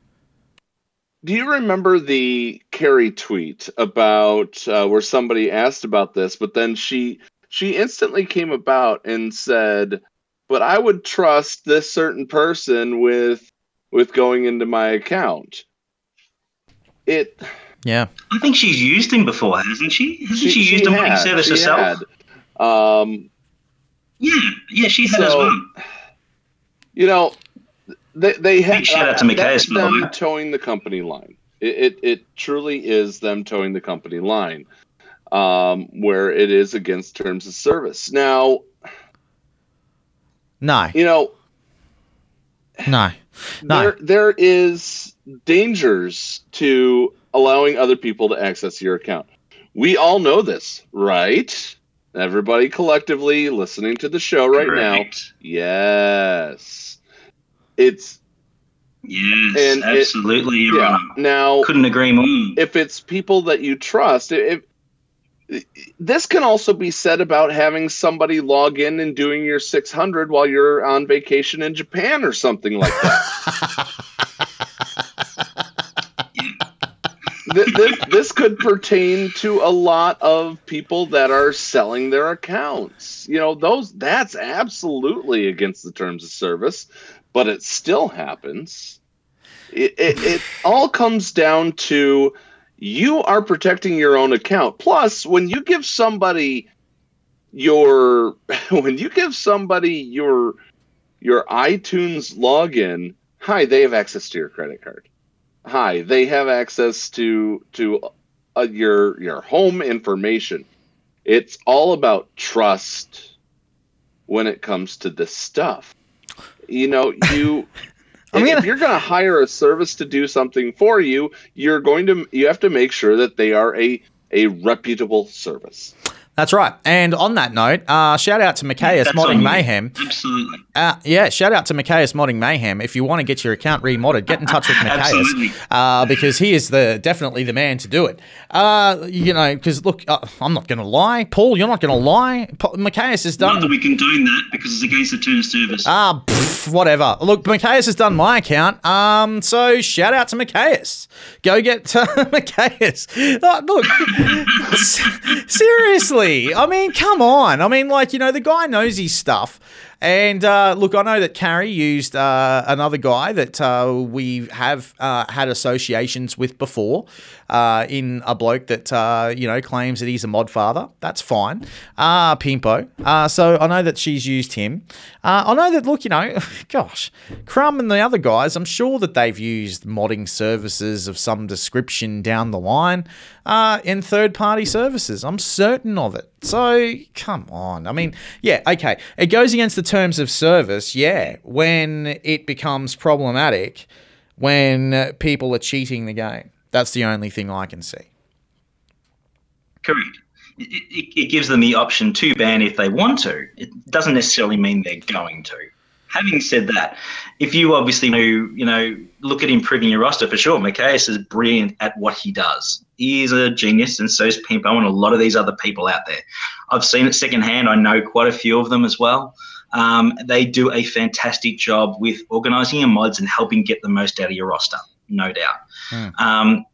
Do you remember the Carrie tweet about uh, where somebody asked about this, but then she she instantly came about and said, but I would trust this certain person with with going into my account. It Yeah. I think she's used him before, hasn't she? Hasn't she, she, she used him had, when he said this herself? Had. Um, yeah, yeah, she had so, as well. You know, they, they had uh, to that's them mind. towing the company line. It, it it truly is them towing the company line, um, where it is against terms of service. Now, no, you know, no, no. There, there is dangers to allowing other people to access your account. We all know this, right? Everybody collectively listening to the show right Correct. now. Yes, it's. Yes, and absolutely. It, yeah. Now, couldn't agree more. If it's people that you trust, if, if, this can also be said about having somebody log in and doing your six hundred while you're on vacation in Japan or something like that. this, this, this could pertain to a lot of people that are selling their accounts. You know, those that's absolutely against the terms of service. But it still happens. It, it it all comes down to you are protecting your own account. Plus, when you give somebody your when you give somebody your your iTunes login, hi, they have access to your credit card. Hi, they have access to to uh, your your home information. It's all about trust when it comes to this stuff. You know, you if gonna, you're going to hire a service to do something for you, you're going to you have to make sure that they are a a reputable service. That's right. And on that note, uh, shout out to Mikayas Modding Mayhem. Absolutely. Uh, yeah, shout out to Mikayas Modding Mayhem. If you want to get your account remodded, get in touch with Mikayas uh, because he is the definitely the man to do it. Uh, you know, because look, uh, I'm not going to lie. Paul, you're not going to lie. Pa- Mikayas has done. Not that we can do that because it's against the terms of service. Ah, uh, whatever. Look, Mikayas has done my account. Um, so shout out to Mikayas. Go get uh, Mikayas. Oh, look, s- seriously. I mean, come on. I mean, like, you know, the guy knows his stuff. And, uh, look, I know that Carrie used uh, another guy that uh, we have uh, had associations with before uh, in a bloke that, uh, you know, claims that he's a mod father. That's fine. Uh, Pimpo. Uh, so I know that she's used him. Uh, I know that, look, you know, gosh, Crumb and the other guys, I'm sure that they've used modding services of some description down the line uh, in third-party services. I'm certain of it. So, come on. I mean, yeah, okay. It goes against the terms of service, yeah, when it becomes problematic, when people are cheating the game. That's the only thing I can see. Correct. It, it, it gives them the option to ban if they want to. It doesn't necessarily mean they're going to. Having said that, if you obviously know, you know, look at improving your roster for sure. Mikayas is brilliant at what he does. He is a genius, and so is Pimpo and a lot of these other people out there. I've seen it secondhand. I know quite a few of them as well. Um, they do a fantastic job with organising your mods and helping get the most out of your roster, no doubt. Mm. Um,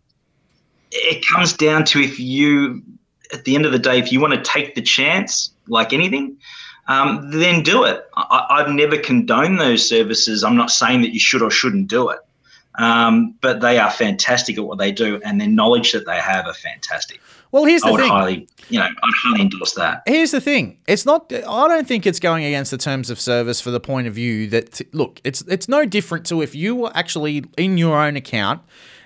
it comes down to if you, at the end of the day, if you want to take the chance, like anything, Um, then do it. I, I've never condoned those services. I'm not saying that you should or shouldn't do it, um, but they are fantastic at what they do, and their knowledge that they have are fantastic. Well, here's the I would thing. Highly, you know, I'd highly endorse that. Here's the thing. It's not. I don't think it's going against the terms of service for the point of view that look. It's it's no different to if you were actually in your own account.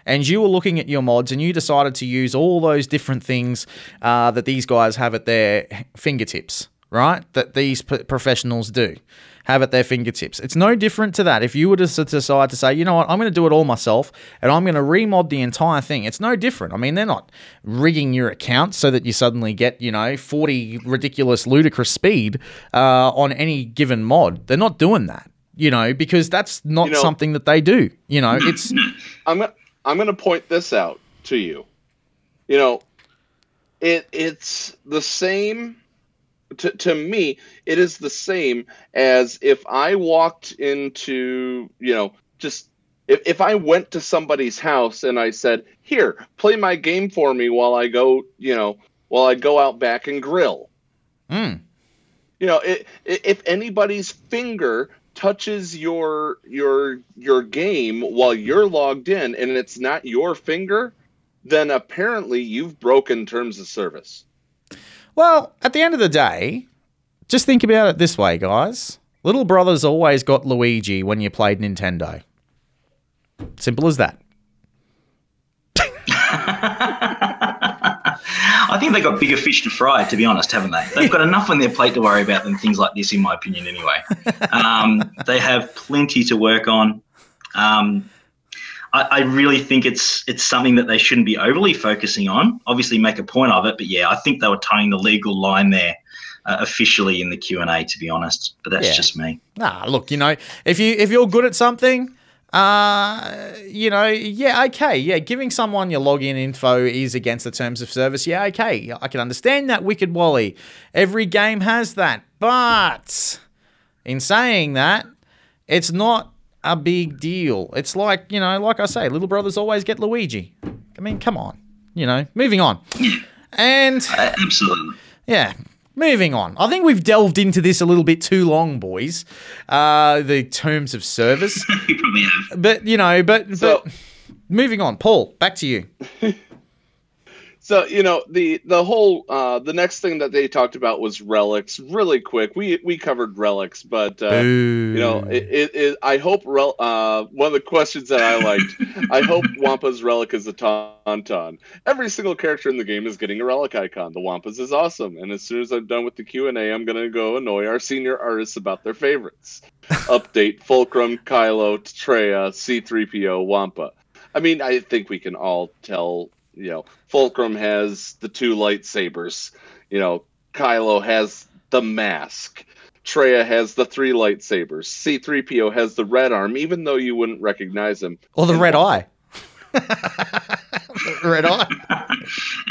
And you were looking at your mods and you decided to use all those different things uh, that these guys have at their fingertips. Right, that these p- professionals do have at their fingertips. It's no different to that. If you were to decide to say, you know what, I'm going to do it all myself and I'm going to remod the entire thing, it's no different. I mean, they're not rigging your account so that you suddenly get, you know, forty ridiculous, ludicrous speed uh, on any given mod. They're not doing that, you know, because that's not you know, something that they do. You know, it's. I'm I'm going to point this out to you. You know, it it's the same. To, to me, it is the same as if I walked into, you know, just if, if I went to somebody's house and I said, here, play my game for me while I go, you know, while I go out back and grill. Mm. You know, it, it, if anybody's finger touches your your your game while you're logged in and it's not your finger, then apparently you've broken terms of service. Well, at the end of the day, just think about it this way, guys. Little brother's always got Luigi when you played Nintendo. Simple as that. I think they've got bigger fish to fry, to be honest, haven't they? They've got enough on their plate to worry about than things like this, in my opinion, anyway. Um, they have plenty to work on. Um, I, I really think it's it's something that they shouldn't be overly focusing on. Obviously, make a point of it, but, yeah, I think they were towing the legal line there uh, officially in the Q and A, to be honest, but that's yeah. just me. Nah, look, you know, if, you, if you're good at something... Uh, you know, yeah, okay, yeah, giving someone your login info is against the terms of service. Yeah, okay, I can understand that, Wicked Wally. Every game has that. But in saying that, it's not a big deal. It's like, you know, like I say, little brothers always get Luigi. I mean, come on, you know, moving on. And uh, absolutely. Yeah. Moving on. I think we've delved into this a little bit too long, boys. Uh, the terms of service. You probably have. But, you know, but, so, but moving on. Paul, back to you. So, you know, the the whole, uh, the next thing that they talked about was relics. Really quick. We we covered relics, but, uh, you know, it, it, it, I hope, rel- uh, one of the questions that I liked, I hope Wampa's relic is a Tauntaun. Every single character in the game is getting a relic icon. The Wampa's is awesome. And as soon as I'm done with the Q and A, I'm going to go annoy our senior artists about their favorites. Update, Fulcrum, Kylo, Treya, C three P O, Wampa. I mean, I think we can all tell... You know, Fulcrum has the two lightsabers. You know, Kylo has the mask. Treya has the three lightsabers. C three P O has the red arm, even though you wouldn't recognize him. Or the and red eye. Red eye.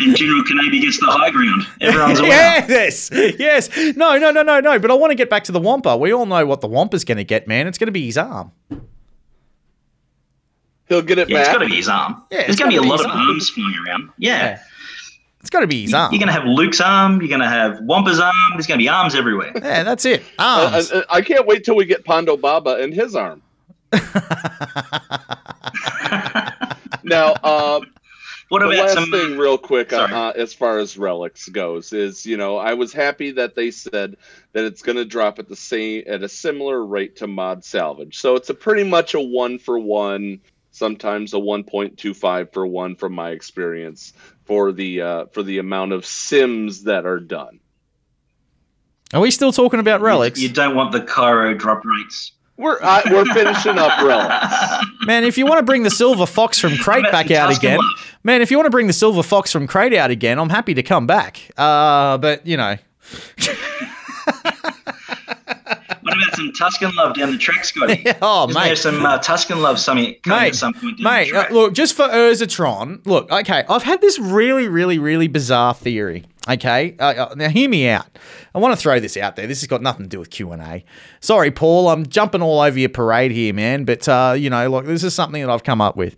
And General Kenobi gets the high ground. Everyone's aware. Yes, yes. No, no, no, no, no. But I want to get back to the Wampa. We all know what the Wampa's going to get, man. It's going to be his arm. He'll get it yeah, back. It's got to be his arm. Yeah, There's going to be a lot of arm. arms flying around. Yeah. yeah. It's got to be his arm. You're going to have Luke's arm. You're going to have Wampa's arm. There's going to be arms everywhere. Yeah, that's it. Arms. I, I, I can't wait till we get Pondo Baba and his arm. Now, um, what about the last some... thing real quick uh, as far as relics goes is, you know, I was happy that they said that it's going to drop at the same at a similar rate to mod salvage. So it's a pretty much a one-for-one. Sometimes a one point two five for one, from my experience, for the uh, for the amount of sims that are done. Are we still talking about relics? You, you don't want the Cairo drop rates. We're uh, we're finishing up relics, man. If you want to bring the silver fox from Crate back out again, man. If you want to bring the silver fox from Crate out again, I'm happy to come back. Uh, but you know. What about some Tuscan Love down the track, Scotty? Oh, Isn't mate. There's some uh, Tuscan Love summit coming mate, at some point down mate, the track? Uh, look, just for Urzatron, look, okay, I've had this really, really, really bizarre theory, okay? Uh, uh, now, hear me out. I want to throw this out there. This has got nothing to do with Q and A. Sorry, Paul, I'm jumping all over your parade here, man, but, uh, you know, look, this is something that I've come up with.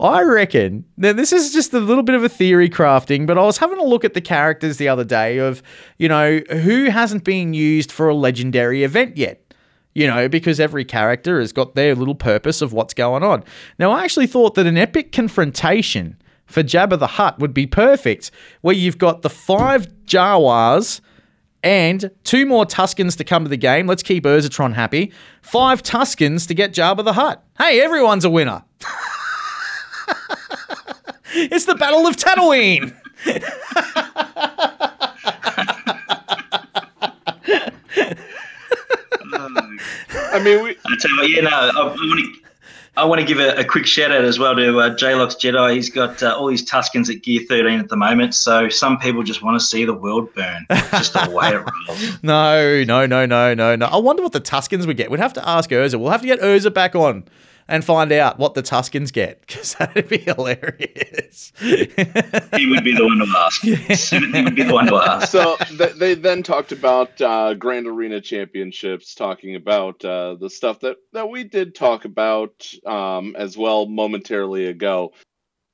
I reckon, now this is just a little bit of a theory crafting, but I was having a look at the characters the other day of, you know, who hasn't been used for a legendary event yet, you know, because every character has got their little purpose of what's going on. Now, I actually thought that an epic confrontation for Jabba the Hutt would be perfect, where you've got the five Jawas and two more Tuskens to come to the game. Let's keep Urzatron happy. Five Tuskens to get Jabba the Hutt. Hey, everyone's a winner. It's the Battle of Tatooine. I mean, we. I tell you, what, yeah, no, I want to. I want to give a, a quick shout out as well to uh, J-Lock's Jedi. He's got uh, all these Tuskens at Gear thirteen at the moment, so some people just want to see the world burn. Just the way it rolls. No, no, no, no, no, no. I wonder what the Tuskens would get. We'd have to ask Urza. We'll have to get Urza back on and find out what the Tuskens get, because that'd be hilarious. He would be the one to ask. He would be the one to ask. So th- they then talked about uh, Grand Arena Championships, talking about uh, the stuff that, that we did talk about um, as well momentarily ago.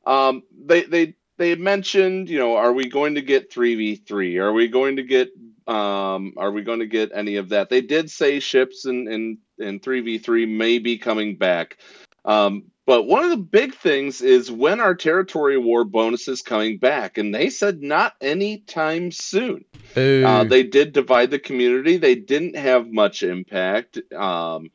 Um, they they they mentioned, you know, are we going to get three v three? Are we going to get um, are we going to get any of that? They did say ships and and. And three v three may be coming back. Um, But one of the big things is when are Territory War bonuses coming back? And they said not anytime soon. Uh, they did divide the community. They didn't have much impact. Um,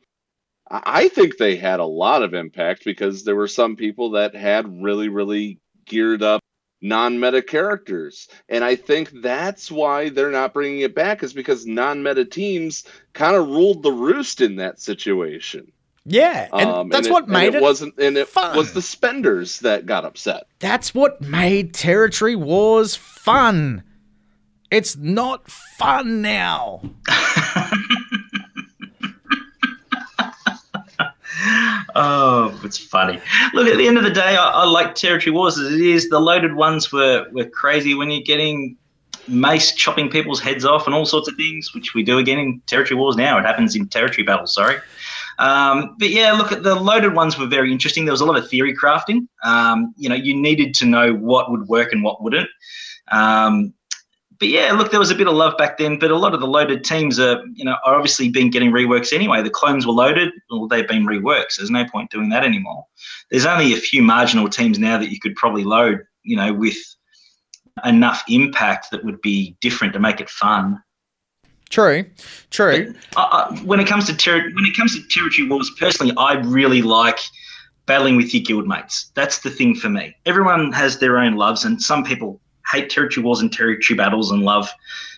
I think they had a lot of impact because there were some people that had really, really geared up non-meta characters. And I think that's why they're not bringing it back, is because non-meta teams kind of ruled the roost in that situation. Yeah, and um, that's and what it, made and it, it wasn't, and it fun. was the spenders that got upset. That's what made Territory Wars fun. It's not fun now. Oh, it's funny. Look, at the end of the day, I, I like Territory Wars as it is. The loaded ones were were crazy when you're getting mace chopping people's heads off and all sorts of things, which we do again in Territory Wars now. It happens in Territory Battles, sorry. Um, but yeah, look, the loaded ones were very interesting. There was a lot of theory crafting. Um, you know, you needed to know what would work and what wouldn't. Um, but yeah, look, there was a bit of love back then, but a lot of the loaded teams are, you know, are obviously been getting reworks anyway. The clones were loaded, well, they've been reworked, so there's no point doing that anymore. There's only a few marginal teams now that you could probably load, you know, with enough impact that would be different to make it fun. True, true. But, uh, when it comes to ter- when it comes to Territory Wars, personally, I really like battling with your guild mates. That's the thing for me. Everyone has their own loves, and some people hate Territory Wars and Territory Battles and love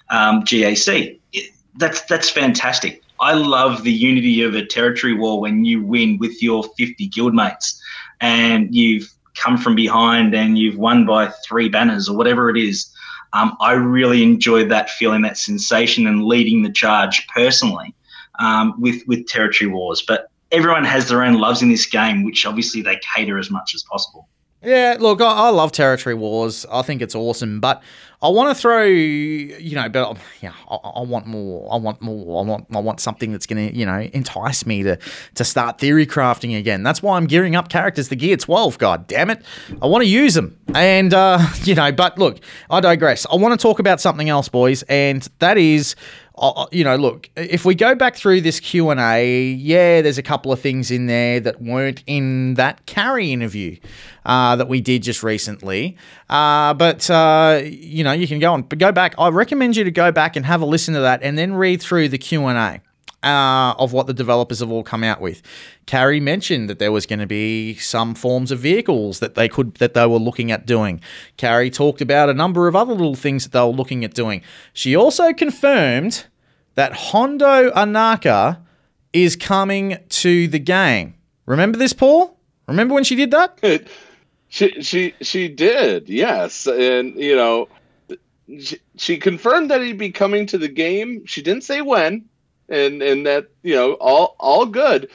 um, G A C. It, that's that's fantastic. I love the unity of a Territory War when you win with your fifty guild mates, and you've come from behind and you've won by three banners or whatever it is. Um, I really enjoyed that feeling, that sensation, and leading the charge personally um, with, with Territory Wars. But everyone has their own loves in this game, which obviously they cater as much as possible. Yeah, look, I, I love Territory Wars. I think it's awesome. But I want to throw, you know, but yeah, I, I want more. I want more. I want I want something that's going to, you know, entice me to, to start theory crafting again. That's why I'm gearing up characters to Gear twelve, god damn it. I want to use them. And, uh, you know, but look, I digress. I want to talk about something else, boys, and that is... Uh, you know, look, if we go back through this Q and A, yeah, there's a couple of things in there that weren't in that Carrie interview uh, that we did just recently. Uh, but, uh, you know, you can go on. But go back. I recommend you to go back and have a listen to that and then read through the Q and A uh, of what the developers have all come out with. Carrie mentioned that there was going to be some forms of vehicles that they could that they were looking at doing. Carrie talked about a number of other little things that they were looking at doing. She also confirmed that Hondo Anaka is coming to the game. Remember this, Paul? Remember when she did that? It, she she she did, yes. And, you know, she, she confirmed that he'd be coming to the game. She didn't say when, and and that, you know, all all good.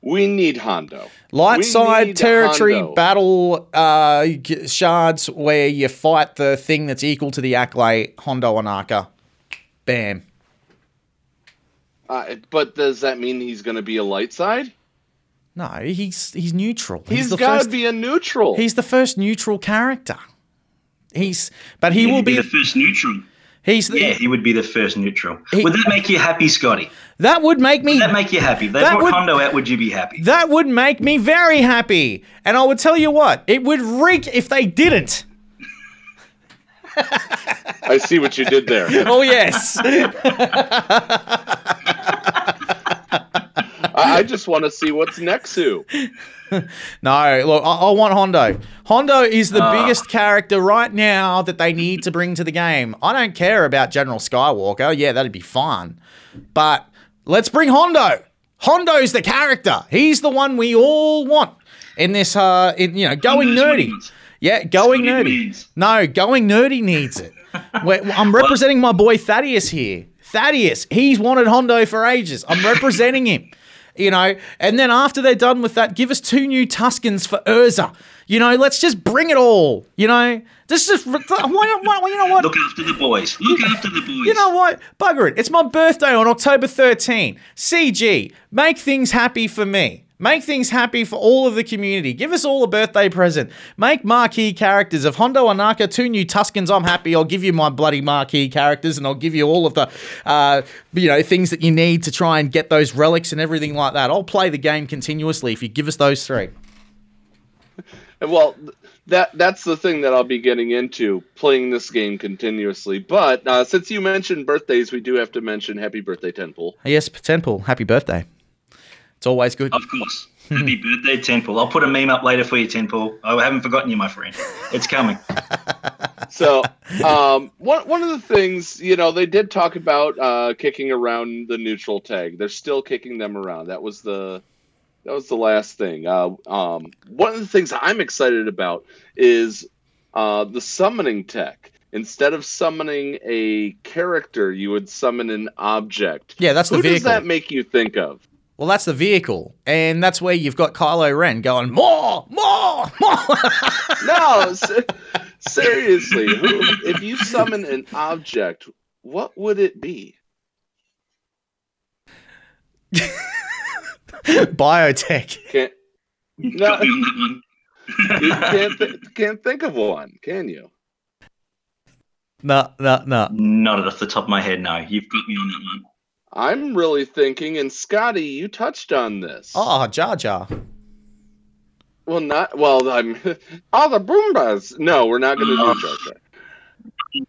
We need Hondo. Light we side territory Hondo. Battle uh, shards where you fight the thing that's equal to the Acolyte, Hondo Anaka. Bam. Uh, but does that mean he's going to be a light side? No, he's he's neutral. He's, he's got to be a neutral. He's the first neutral character. He's, but he, he will be, be the first neutral. He's the, yeah, he would be the first neutral. He, would that make you happy, Scotty? That would make me... Would that make you happy? If they that brought would, Hondo out, would you be happy? That would make me very happy. And I would tell you what, it would reek if they didn't. I see what you did there. Oh, yes. I just want to see what's next to. No, look, I, I want Hondo. Hondo is the uh, biggest character right now that they need to bring to the game. I don't care about General Skywalker. Yeah, that'd be fine. But let's bring Hondo. Hondo's the character. He's the one we all want in this, uh, in, you know, going nerdy. Yeah, going nerdy. No, going nerdy needs it. I'm representing my boy Thaddeus here. Thaddeus, he's wanted Hondo for ages. I'm representing him. You know, and then after they're done with that, give us two new Tuskens for Urza. You know, let's just bring it all. You know, this is why not? Why, you know what? Look after the boys. Look you, after the boys. You know what? Bugger it. It's my birthday on October thirteenth. C G, make things happy for me. Make things happy for all of the community. Give us all a birthday present. Make marquee characters of Hondo Anaka, two new Tuskens. I'm happy. I'll give you my bloody marquee characters, and I'll give you all of the, uh, you know, things that you need to try and get those relics and everything like that. I'll play the game continuously if you give us those three. Well, that that's the thing that I'll be getting into, playing this game continuously. But uh, since you mentioned birthdays, we do have to mention happy birthday, Tenpool. Yes, Tenpool, happy birthday. It's always good. Of course. Happy birthday, Tenpool. I'll put a meme up later for you, Tenpool. I haven't forgotten you, my friend. It's coming. So um, one, one of the things, you know, they did talk about uh, kicking around the neutral tag. They're still kicking them around. That was the... That was the last thing. Uh, um, one of the things I'm excited about is uh, the summoning tech. Instead of summoning a character, you would summon an object. Yeah, that's Who the vehicle. Who does that make you think of? Well, that's the vehicle. And that's where you've got Kylo Ren going, more, more, more. No, se- seriously. Who, if you summon an object, what would it be? Biotech. Can't, no, you can't, th- can't think of one, can you? No, no, no. Not off the top of my head, no. You've got me on that one. I'm really thinking, and Scotty, you touched on this. Oh, Jar Jar. Well, not, well, I'm, all the Boombas. No, we're not going to do Jar Jar.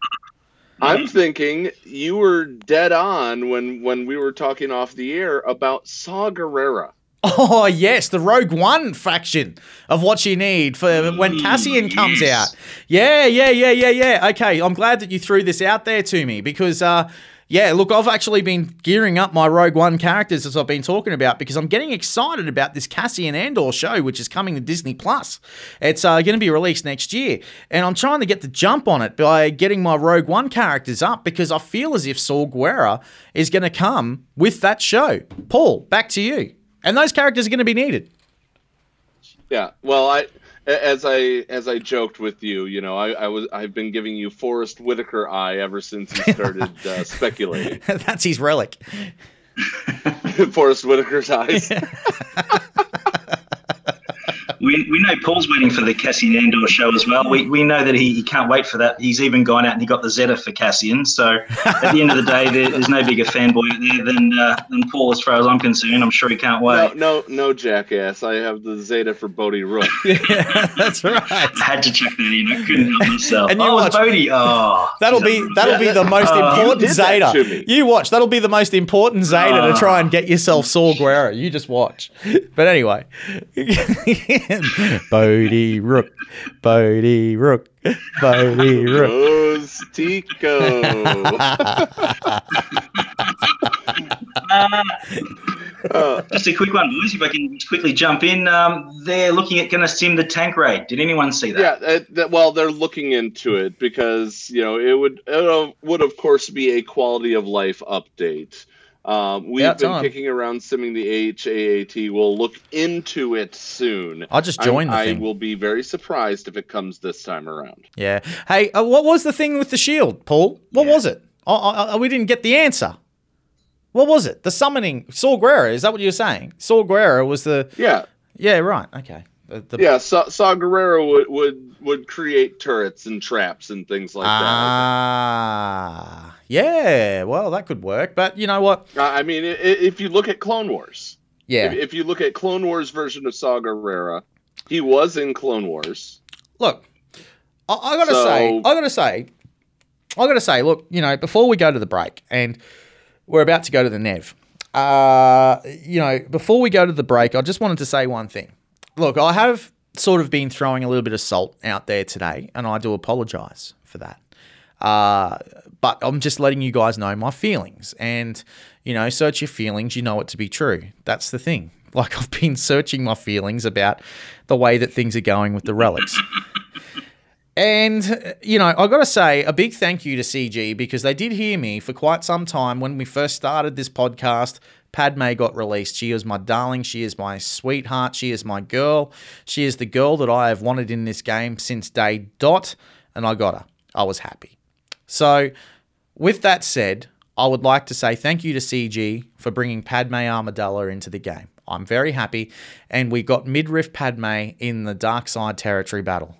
I'm thinking you were dead on when, when we were talking off the air about Saw Gerrera. Oh, yes, the Rogue One faction of what you need for when Cassian comes yes. out. Yeah, yeah, yeah, yeah, yeah. Okay, I'm glad that you threw this out there to me because, uh, yeah, look, I've actually been gearing up my Rogue One characters as I've been talking about because I'm getting excited about this Cassian Andor show, which is coming to Disney Plus. It's uh, going to be released next year, and I'm trying to get the jump on it by getting my Rogue One characters up because I feel as if Saw Gerrera is going to come with that show. Paul, back to you. And those characters are going to be needed. Yeah, well, I... As I as I joked with you, you know, I, I was I've been giving you Forrest Whitaker eye ever since you started uh, speculating. That's his relic. Forrest Whitaker's eyes. Yeah. we we know Paul's waiting for the Cassian Andor show as well. We we know that he, he can't wait for that. He's even gone out and he got the Zeta for Cassian. So at the end of the day, there, there's no bigger fanboy out there than uh, than Paul, as far as I'm concerned. I'm sure he can't wait. No, no, no, jackass. I have the Zeta for Bodhi Rook. Yeah, that's right. I had to check that in. I couldn't help myself. And you oh, watch Bodhi. Oh, that'll be that'll be the most uh, important Zeta. You watch. That'll be the most important Zeta uh, to try and get yourself Saw Gerrera. You just watch. But anyway. Bodhi Rook, Bodhi Rook, Bodhi Rook. Rose Tico. uh, uh, just a quick one, boys, if I can quickly jump in. Um, they're looking at going to sim the tank raid. Did anyone see that? Yeah, uh, that, well, they're looking into it because, you know, it would, it would of course, be a quality of life update. Um, we've yeah, been on. kicking around simming the H A A T. We'll look into it soon. I'll just join I, the thing. I will be very surprised if it comes this time around. Yeah. Hey, uh, what was the thing with the shield, Paul? What yeah. was it? I, I, I, we didn't get the answer. What was it? The summoning Saw Gerrera. Is that what you were saying? Saw Gerrera was the yeah. Yeah. Right. Okay. The, the... Yeah. Saw, Saw Gerrera would, would would create turrets and traps and things like ah. that. Ah. Yeah, well, that could work, but you know what? I mean, if you look at Clone Wars, yeah, if you look at Clone Wars version of Saw Gerrera, he was in Clone Wars. Look, I, I gotta so... say, I gotta say, I gotta say, look, you know, before we go to the break, and we're about to go to the Nev, uh, you know, before we go to the break, I just wanted to say one thing. Look, I have sort of been throwing a little bit of salt out there today, and I do apologize for that. Uh, but I'm just letting you guys know my feelings and, you know, search your feelings, you know it to be true. That's the thing. Like I've been searching my feelings about the way that things are going with the relics. And, you know, I got to say a big thank you to C G because they did hear me for quite some time when we first started this podcast. Padme got released. She was my darling. She is my sweetheart. She is my girl. She is the girl that I have wanted in this game since day dot. And I got her. I was happy. So with that said, I would like to say thank you to C G for bringing Padme Amidala into the game. I'm very happy. And we got Midriff Padme in the Dark Side Territory Battle.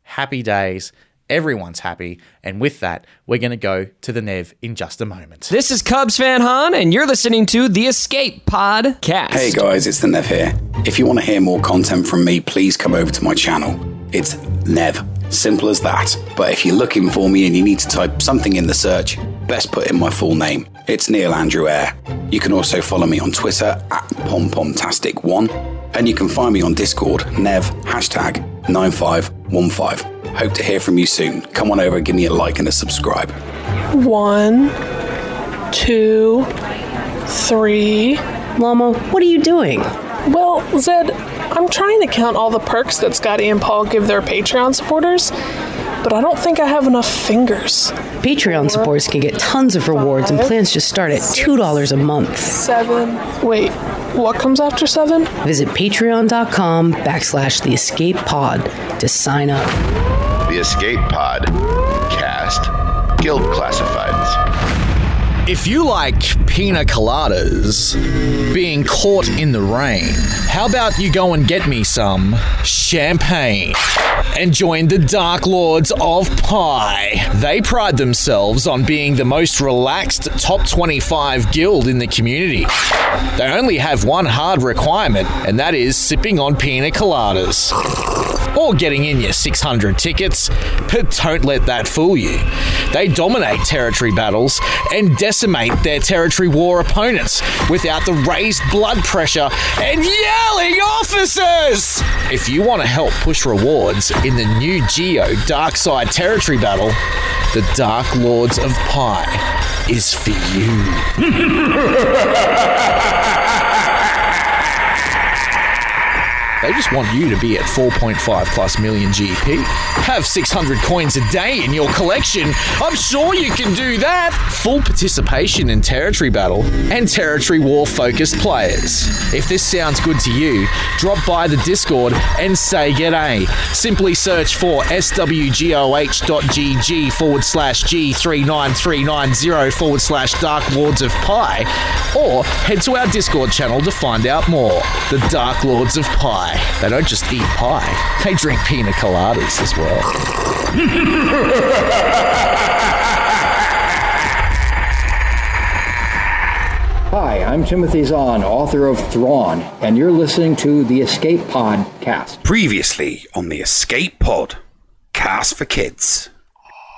Happy days. Everyone's happy. And with that, we're going to go to the Nev in just a moment. This is Cubs Fan Han, and you're listening to the Escape Pod Cast. Hey guys, it's the Nev here. If you want to hear more content from me, please come over to my channel. It's Nev. Simple as that. But if you're looking for me and you need to type something in the search, best put in my full name. It's Neil Andrew Eyre. You can also follow me on Twitter at pompomtastic one, and you can find me on Discord, Nev, hashtag nine five one five. Hope to hear from you soon. Come on over, give me a like and a subscribe. One, two, three. Mama, what are you doing? Well, Zed, I'm trying to count all the perks that Scotty and Paul give their Patreon supporters, but I don't think I have enough fingers. Patreon supporters can get tons of rewards, and plans just start at two dollars a month. Seven. Wait, what comes after seven? Visit patreon.com backslash the Escape Pod to sign up. The Escape Pod Cast Guild Classifieds. If you like pina coladas being caught in the rain, how about you go and get me some champagne and join the Dark Lords of Pie. They pride themselves on being the most relaxed top twenty-five guild in the community. They only have one hard requirement, and that is sipping on pina coladas. Or getting in your six hundred tickets, but don't let that fool you. They dominate territory battles and decimate their territory war opponents without the raised blood pressure and yelling officers! If you want to help push rewards in the new Geo Dark Side Territory Battle, the Dark Lords of Pi is for you. They just want you to be at four point five plus million G P. Have six hundred coins a day in your collection. I'm sure you can do that. Full participation in Territory Battle and Territory War-focused players. If this sounds good to you, drop by the Discord and say g'day. Simply search for swgoh.gg forward slash G three nine three nine zero forward slash Dark Lords of Pi, or head to our Discord channel to find out more. The Dark Lords of Pi. They don't just eat pie, they drink pina coladas as well. Hi, I'm Timothy Zahn, author of Thrawn, and you're listening to the Escape Pod Cast. Previously on the Escape Pod Cast for Kids.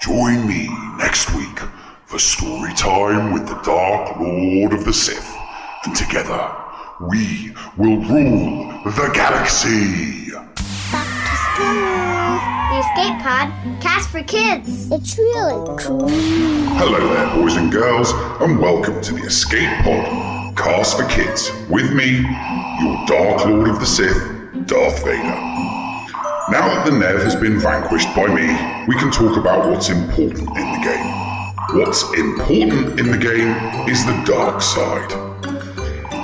Join me next week for story time with the Dark Lord of the Sith, and together we will rule the galaxy! Back to school! The Escape Pod, Cast for Kids! It's really cool! Hello there, boys and girls, and welcome to the Escape Pod, Cast for Kids. With me, your Dark Lord of the Sith, Darth Vader. Now that the Nev has been vanquished by me, we can talk about what's important in the game. What's important in the game is the dark side.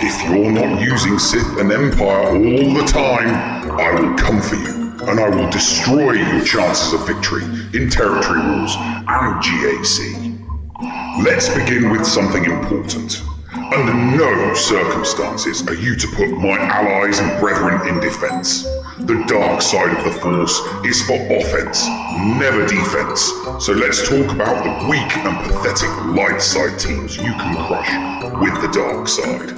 If you're not using Sith and Empire all the time, I will come for you, and I will destroy your chances of victory in Territory Wars and G A C. Let's begin with something important. Under no circumstances are you to put my allies and brethren in defense. The dark side of the Force is for offense, never defense. So let's talk about the weak and pathetic light side teams you can crush with the dark side.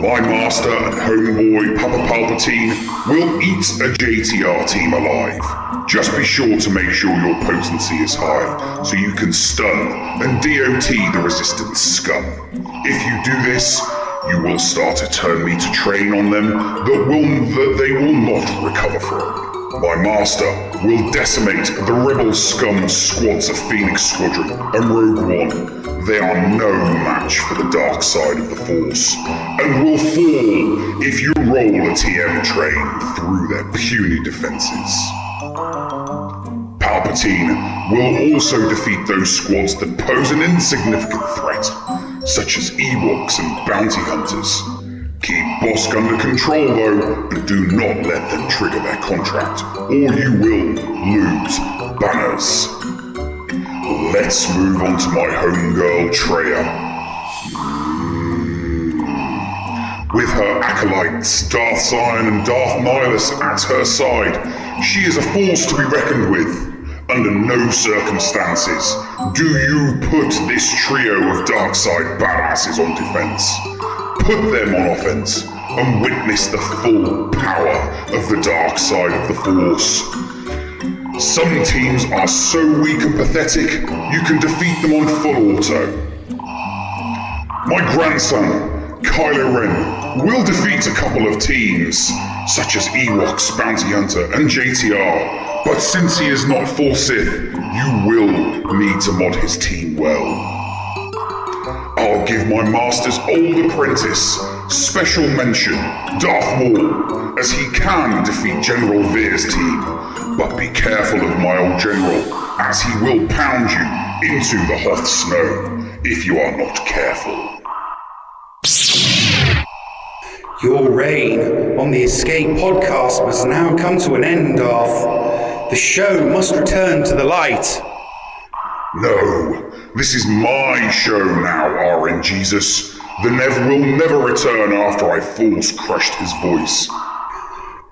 My master and homeboy, Papa Palpatine, will eat a J T R team alive. Just be sure to make sure your potency is high, so you can stun and D O T the Resistance scum. If you do this, you will start a turn me to train on them that, will, that they will not recover from. My master will decimate the Rebel scum squads of Phoenix Squadron and Rogue One. They are no match for the dark side of the Force, and will fall if you roll a T M train through their puny defenses. Palpatine will also defeat those squads that pose an insignificant threat, such as Ewoks and bounty hunters. Keep Bosk under control though, and do not let them trigger their contract, or you will lose banners. Let's move on to my homegirl, Treya. With her acolytes, Darth Sion and Darth Nihilus at her side, she is a force to be reckoned with. Under no circumstances do you put this trio of dark side badasses on defense. Put them on offense, and witness the full power of the dark side of the Force. Some teams are so weak and pathetic, you can defeat them on full auto. My grandson, Kylo Ren, will defeat a couple of teams, such as Ewoks, Bounty Hunter, and J T R, but since he is not Force Sith, you will need to mod his team well. I'll give my master's old apprentice special mention, Darth Maul, as he can defeat General Veer's team, but be careful of my old general, as he will pound you into the hot snow if you are not careful. Your reign on the Escape Podcast must now come to an end, Darth. The show must return to the light. No, this is my show now, R N Jesus. The Nev will never return after I force crushed his voice.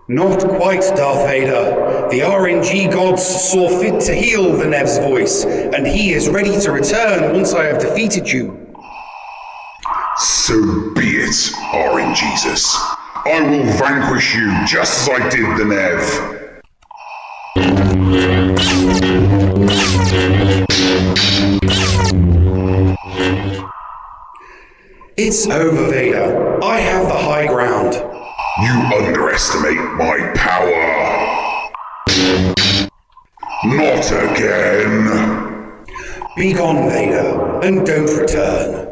Not quite, Darth Vader. The R N G gods saw fit to heal the Nev's voice, and he is ready to return once I have defeated you. So be it, R N Jesus. I will vanquish you just as I did the Nev. It's over, Vader. I have the high ground. You underestimate my power. Not again. Be gone, Vader, and don't return.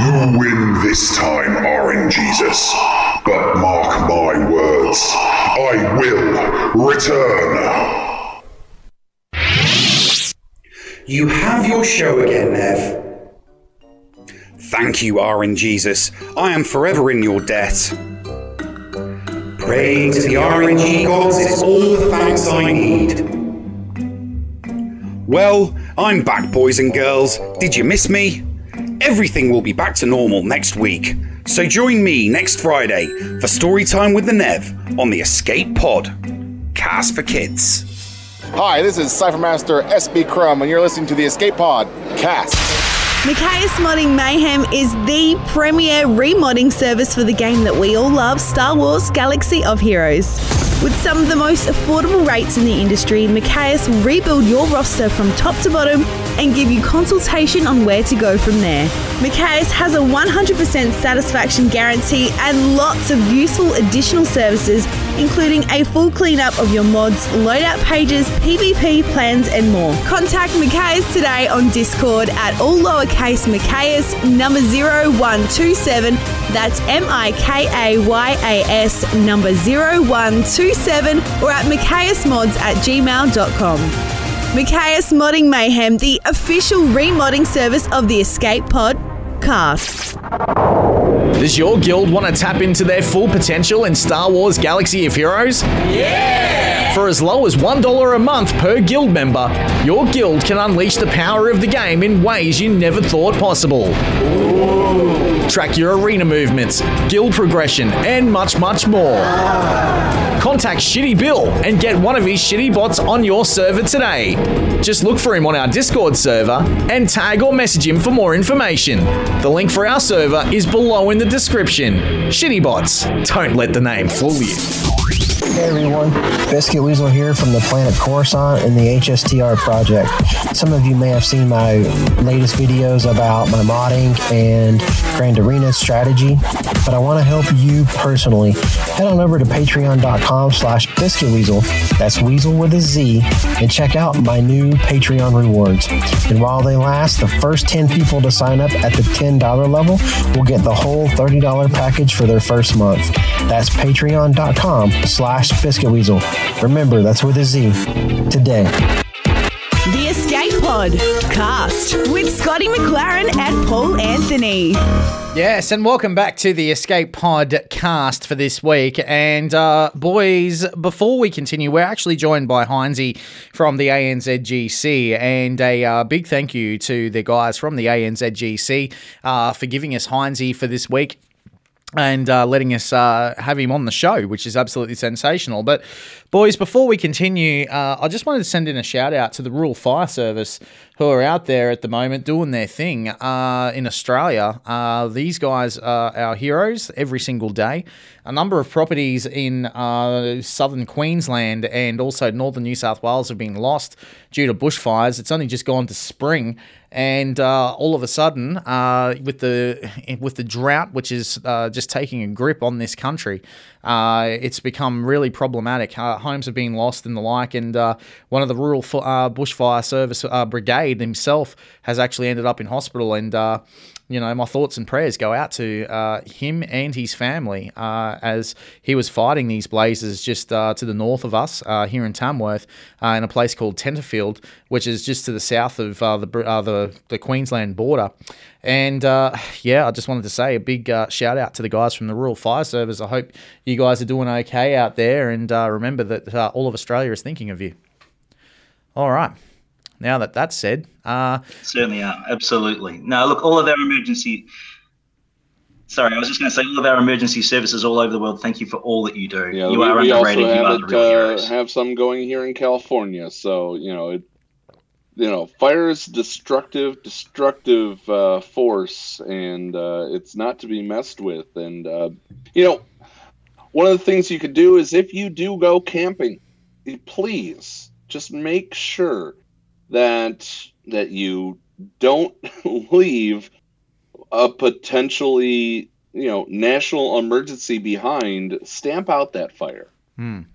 You win this time, R N Jesus. But mark my words, I will return. You have your show again, Nev. Thank you, R N Jesus. I am forever in your debt. Pray to the R N G gods is all the thanks I need. Well, I'm back, boys and girls. Did you miss me? Everything will be back to normal next week. So join me next Friday for Storytime with the Nev on the Escape Pod. Cast for kids. Hi, this is Cyphermaster S B Crumb, and you're listening to the Escape Pod Cast. Mikayas Modding Mayhem is the premier remodding service for the game that we all love, Star Wars Galaxy of Heroes. With some of the most affordable rates in the industry, Mikayas will rebuild your roster from top to bottom and give you consultation on where to go from there. Mikayas has a one hundred percent satisfaction guarantee and lots of useful additional services, including a full cleanup of your mods, loadout pages, P v P plans, and more. Contact Mikayas today on Discord at all lowercase Mikayas number zero one two seven. That's M I K A Y A S number zero one two seven, or at mikayasmods at gmail dot com. Mikayas Modding Mayhem, the official remodding service of the Escape Pod Cast. Does your guild want to tap into their full potential in Star Wars Galaxy of Heroes? Yeah! For as low as one dollar a month per guild member, your guild can unleash the power of the game in ways you never thought possible. Ooh. Track your arena movements, guild progression, and much, much more. Ah. Contact Shitty Bill and get one of his shitty bots on your server today. Just look for him on our Discord server and tag or message him for more information. The link for our server is below in the description. Shitty bots, don't let the name fool you. Hey everyone, Biscuit Weasel here from the planet Coruscant and the H S T R project. Some of you may have seen my latest videos about my modding and Grand Arena strategy, but I want to help you personally. Head on over to patreon.com slash Biscuit Weasel, that's Weasel with a Z, and check out my new Patreon rewards. And while they last, the first ten people to sign up at the ten dollar level will get the whole thirty dollar package for their first month. That's patreon.com slash Biscuit Weasel. Remember, that's with a Z. Today. The Escape Pod Cast with Scotty McLaren and Paul Anthony. Yes, and welcome back to the Escape Pod Cast for this week. And uh, boys, before we continue, we're actually joined by Hynesy from the A N Z G C. And a uh, big thank you to the guys from the A N Z G C uh, for giving us Hynesy for this week. And uh, letting us uh, have him on the show, which is absolutely sensational. But, boys, before we continue, uh, I just wanted to send in a shout-out to the Rural Fire Service who are out there at the moment doing their thing uh, in Australia. Uh, these guys are our heroes every single day. A number of properties in uh, southern Queensland and also northern New South Wales have been lost due to bushfires. It's only just gone to spring. And uh, all of a sudden, uh, with the with the drought, which is uh, just taking a grip on this country, uh, it's become really problematic. Uh, homes have been lost and the like. And uh, one of the rural f- uh, bushfire service uh, brigade himself has actually ended up in hospital. And uh, you know, my thoughts and prayers go out to uh, him and his family uh, as he was fighting these blazes just uh, to the north of us uh, here in Tamworth, uh, in a place called Tenterfield, which is just to the south of uh, the, uh, the the Queensland border. And uh, yeah, I just wanted to say a big uh, shout out to the guys from the Rural Fire Service. I hope you guys are doing okay out there, and uh, remember that uh, all of Australia is thinking of you. All right. Now that that's said, uh, certainly are. Absolutely. No, look, all of our emergency. Sorry, I was just going to say all of our emergency services all over the world. Thank you for all that you do. Yeah, you we, are we underrated. Also you have are the real uh, heroes. Have some going here in California. So you know, it, you know, fire's destructive, destructive uh, force, and uh, it's not to be messed with. And uh, you know, one of the things you could do is if you do go camping, please just make sure that that you don't leave a potentially, you know, national emergency behind. Stamp out that fire. Mm,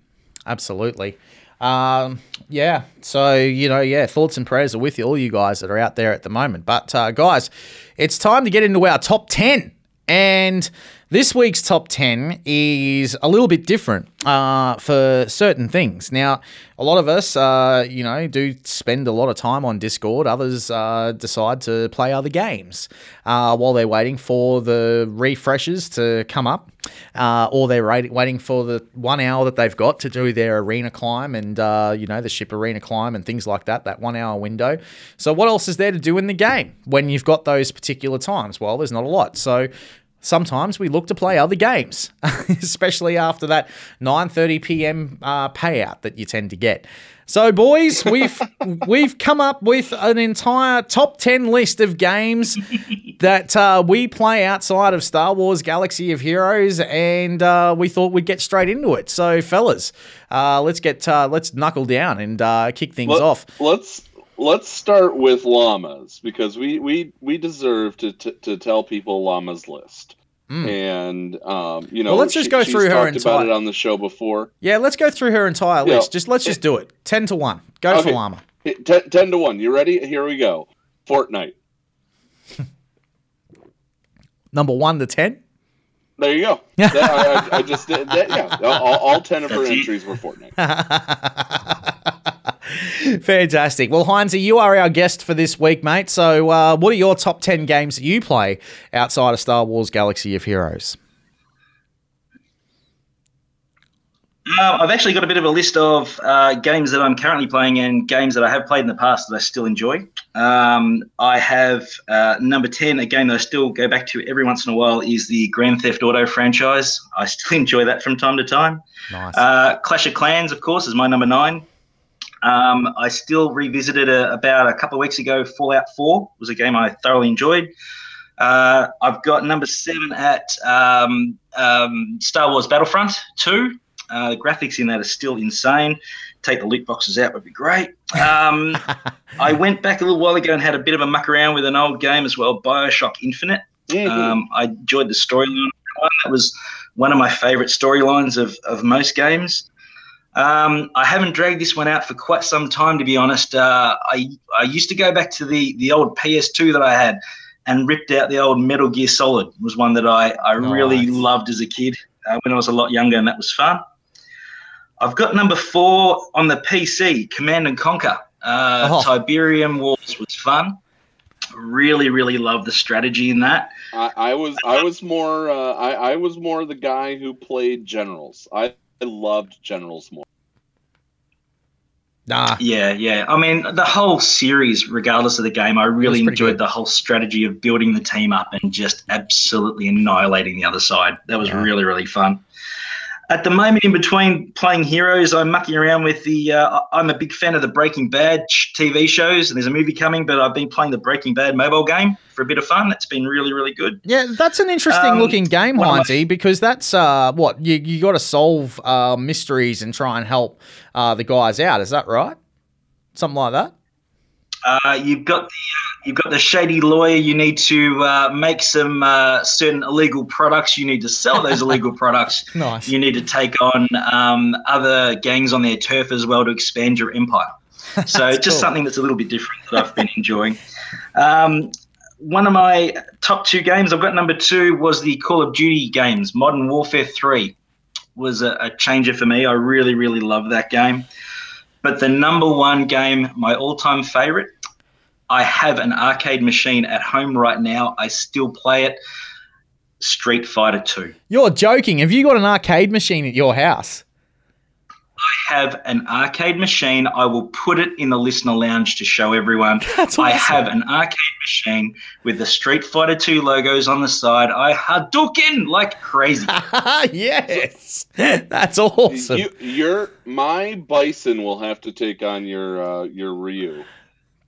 absolutely. Um, yeah. So, you know, yeah, thoughts and prayers are with you, all you guys that are out there at the moment. But uh, guys, it's time to get into our top ten. And this week's top ten is a little bit different uh, for certain things. Now, a lot of us, uh, you know, do spend a lot of time on Discord. Others uh, decide to play other games uh, while they're waiting for the refreshes to come up, uh, or they're waiting for the one hour that they've got to do their arena climb and, uh, you know, the ship arena climb and things like that, that one hour window. So what else is there to do in the game when you've got those particular times? Well, there's not a lot. So sometimes we look to play other games, especially after that nine thirty p.m. uh, payout that you tend to get. So, boys, we've we've come up with an entire top ten list of games that uh, we play outside of Star Wars Galaxy of Heroes, and uh, we thought we'd get straight into it. So, fellas, uh, let's get uh, let's knuckle down and uh, kick things Let, off. Let's. Let's start with llamas, because we, we, we deserve to, to, to tell people llama's list. Mm. And, um, you know, well, let's she, just go through her entire. She's talked about it on the show before. Yeah, let's go through her entire list. Yeah. Just Let's just do it. ten to one. Go okay. for llama. Ten, ten to one. You ready? Here we go. Fortnite. Number one to ten? There you go. That, I, I, I just did that. Yeah. All, all ten of her entries were Fortnite. Fantastic. Well, Hynesy, you are our guest for this week, mate. So uh, what are your top ten games that you play outside of Star Wars Galaxy of Heroes? Uh, I've actually got a bit of a list of uh, games that I'm currently playing and games that I have played in the past that I still enjoy. Um, I have uh, number ten, a game that I still go back to every once in a while, is the Grand Theft Auto franchise. I still enjoy that from time to time. Nice. Uh, Clash of Clans, of course, is my number nine. Um, I still revisited a, about a couple of weeks ago, Fallout four was a game I thoroughly enjoyed. Uh, I've got number seven at um, um, Star Wars Battlefront two. Uh, the graphics in that are still insane. Take the loot boxes out would be great. Um, I went back a little while ago and had a bit of a muck around with an old game as well, Bioshock Infinite. Mm-hmm. Um, I enjoyed the storyline. That was one of my favourite storylines of, of most games. Um, I haven't dragged this one out for quite some time, to be honest. Uh, I I used to go back to the, the old P S two that I had and ripped out the old Metal Gear Solid. It was one that I, I nice. really loved as a kid uh, when I was a lot younger, and that was fun. I've got number four on the P C, Command and Conquer. Uh, oh. Tiberium Wars was fun. Really, really love the strategy in that. I, I was I was more uh, I, I was more the guy who played generals. I I loved generals more. Nah. Yeah, yeah. I mean, the whole series, regardless of the game, I really enjoyed good. the whole strategy of building the team up and just absolutely annihilating the other side. That was yeah. really, really fun. At the moment, in between playing Heroes, I'm mucking around with the uh, – I'm a big fan of the Breaking Bad T V shows, and there's a movie coming, but I've been playing the Breaking Bad mobile game for a bit of fun. It's been really, really good. Yeah, that's an interesting-looking um, game, Hynesy, my- because that's uh, what? You you got to solve uh, mysteries and try and help uh, the guys out. Is that right? Something like that? Uh, you've got the you've got the shady lawyer. You need to uh, make some uh, certain illegal products. You need to sell those illegal products. Nice. You need to take on um, other gangs on their turf as well to expand your empire. So just cool. Something that's a little bit different that I've been enjoying. Um, one of my top two games I've got number two was the Call of Duty games. Modern Warfare three was a, a changer for me. I really really love that game. But the number one game, my all-time favourite, I have an arcade machine at home right now. I still play it, Street Fighter two. You're joking. Have you got an arcade machine at your house? I have an arcade machine. I will put it in the listener lounge to show everyone. That's awesome. I have an arcade machine with the Street Fighter two logos on the side. I Hadouken like crazy. Yes. That's awesome. You, your, my Bison will have to take on your uh, your Ryu.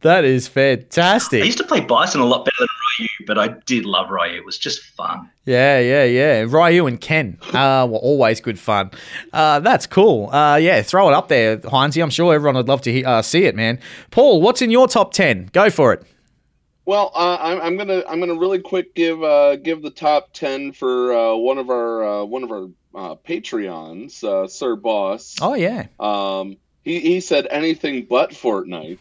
That is fantastic. I used to play Bison a lot better than Ryu, but I did love Ryu. It was just fun. Yeah, yeah, yeah. Ryu and Ken uh, were always good fun. Uh, that's cool. Uh, yeah, throw it up there, Hynesy. I'm sure everyone would love to he- uh, see it, man. Paul, what's in your top ten? Go for it. Well, uh, I'm, I'm gonna I'm gonna really quick give uh, give the top ten for uh, one of our uh, one of our uh, Patreons, uh, Sir Boss. Oh yeah. Um. He he said anything but Fortnite,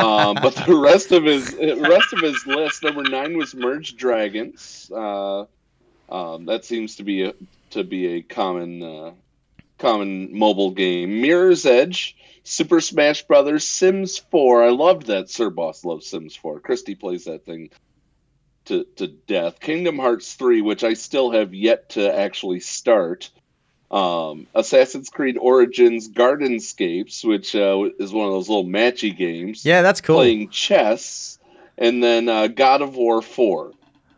um, but the rest of his rest of his list, number nine was Merge Dragons. Uh, um, that seems to be a, to be a common uh, common mobile game. Mirror's Edge, Super Smash Brothers, Sims four. I loved that. Sir Boss loves Sims four. Christy plays that thing to to death. Kingdom Hearts three, which I still have yet to actually start. Um, Assassin's Creed Origins Gardenscapes, which uh, is one of those little matchy games. Yeah, that's cool. Playing chess, and then uh, God of War four.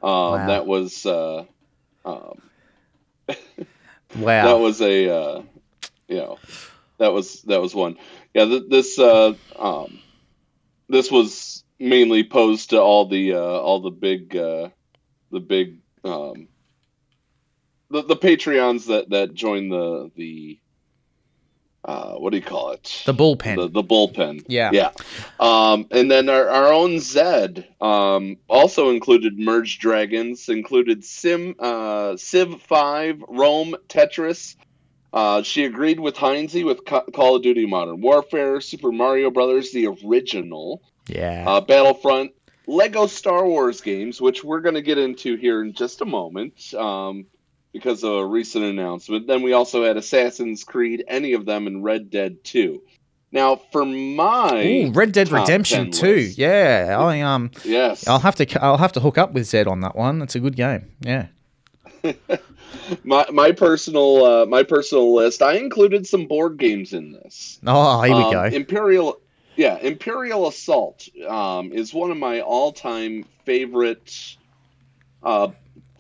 Um, wow. That was uh, um, wow. That was a uh, you know that was that was one. Yeah, th- this uh, um, this was mainly posed to all the uh, all the big uh, the big. Um, The, the Patreons that, that join the the uh, what do you call it? The bullpen. The, the bullpen. Yeah, yeah. Um, and then our, our own Zed um, also included Merge Dragons, included Sim uh, Civ Five, Rome, Tetris. Uh, she agreed with Hynesy with Co- Call of Duty Modern Warfare, Super Mario Brothers, the original. Yeah. Uh, Battlefront, Lego Star Wars games, which we're going to get into here in just a moment. Um, Because of a recent announcement. Then we also had Assassin's Creed, any of them, and Red Dead two. Now, for my Ooh, Red Dead Redemption two, list, yeah, I um, yes, I'll have to I'll have to hook up with Zed on that one. That's a good game, yeah. my my personal uh, my personal list. I included some board games in this. Oh, here we um, go. Imperial, yeah, Imperial Assault um, is one of my all time favorite. Uh,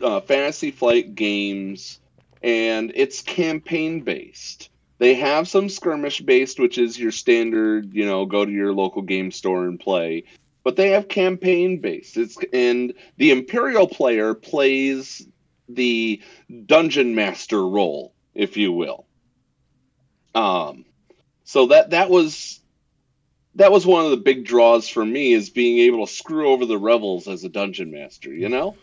Uh, Fantasy Flight games, and it's campaign based. They have some skirmish based, which is your standard, you know, go to your local game store and play. But they have campaign based. It's and the Imperial player plays the dungeon master role, if you will. Um, so that that was that was one of the big draws for me, is being able to screw over the rebels as a dungeon master, you know?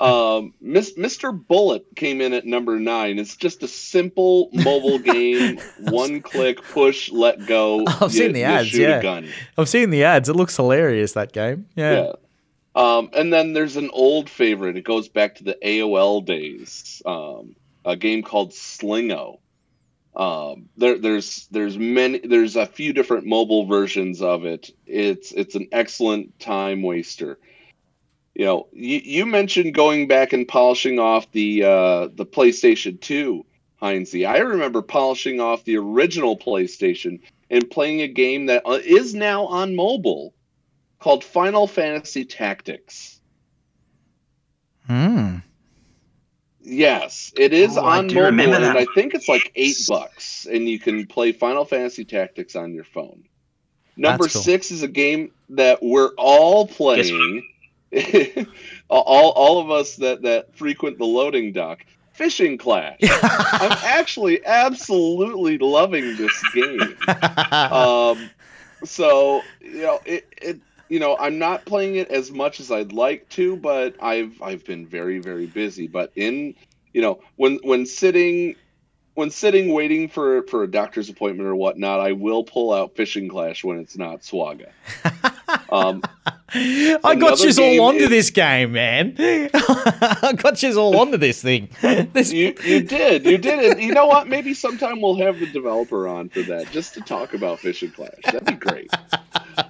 um, Mister Bullet came in at number nine. It's just a simple mobile game, one click, push, let go. I've you, seen the ads, yeah. Gun. I've seen the ads. It looks hilarious, that game. Yeah. yeah. Um, and then there's an old favorite. It goes back to the A O L days, um, a game called Slingo. Um, there, there's, there's many, there's a few different mobile versions of it. It's, it's an excellent time waster. You know, you, you mentioned going back and polishing off the, uh, the PlayStation two, Hynesy. I remember polishing off the original PlayStation and playing a game that is now on mobile called Final Fantasy Tactics. Hmm. Yes, it is oh, on mobile, and I think it's like eight bucks, and you can play Final Fantasy Tactics on your phone. Number cool. six is a game that we're all playing, yes. all all of us that, that frequent the loading dock. Fishing Clash. I'm actually absolutely loving this game. Um, so you know it. it You know, I'm not playing it as much as I'd like to, but I've I've been very, very busy. But in you know, when when sitting when sitting waiting for, for a doctor's appointment or whatnot, I will pull out Fishing Clash when it's not Swaga. Um, I got you all onto is, this game, man. I got you all onto this thing. This... You you did, you did it. You know what? Maybe sometime we'll have the developer on for that, just to talk about Fishing Clash. That'd be great.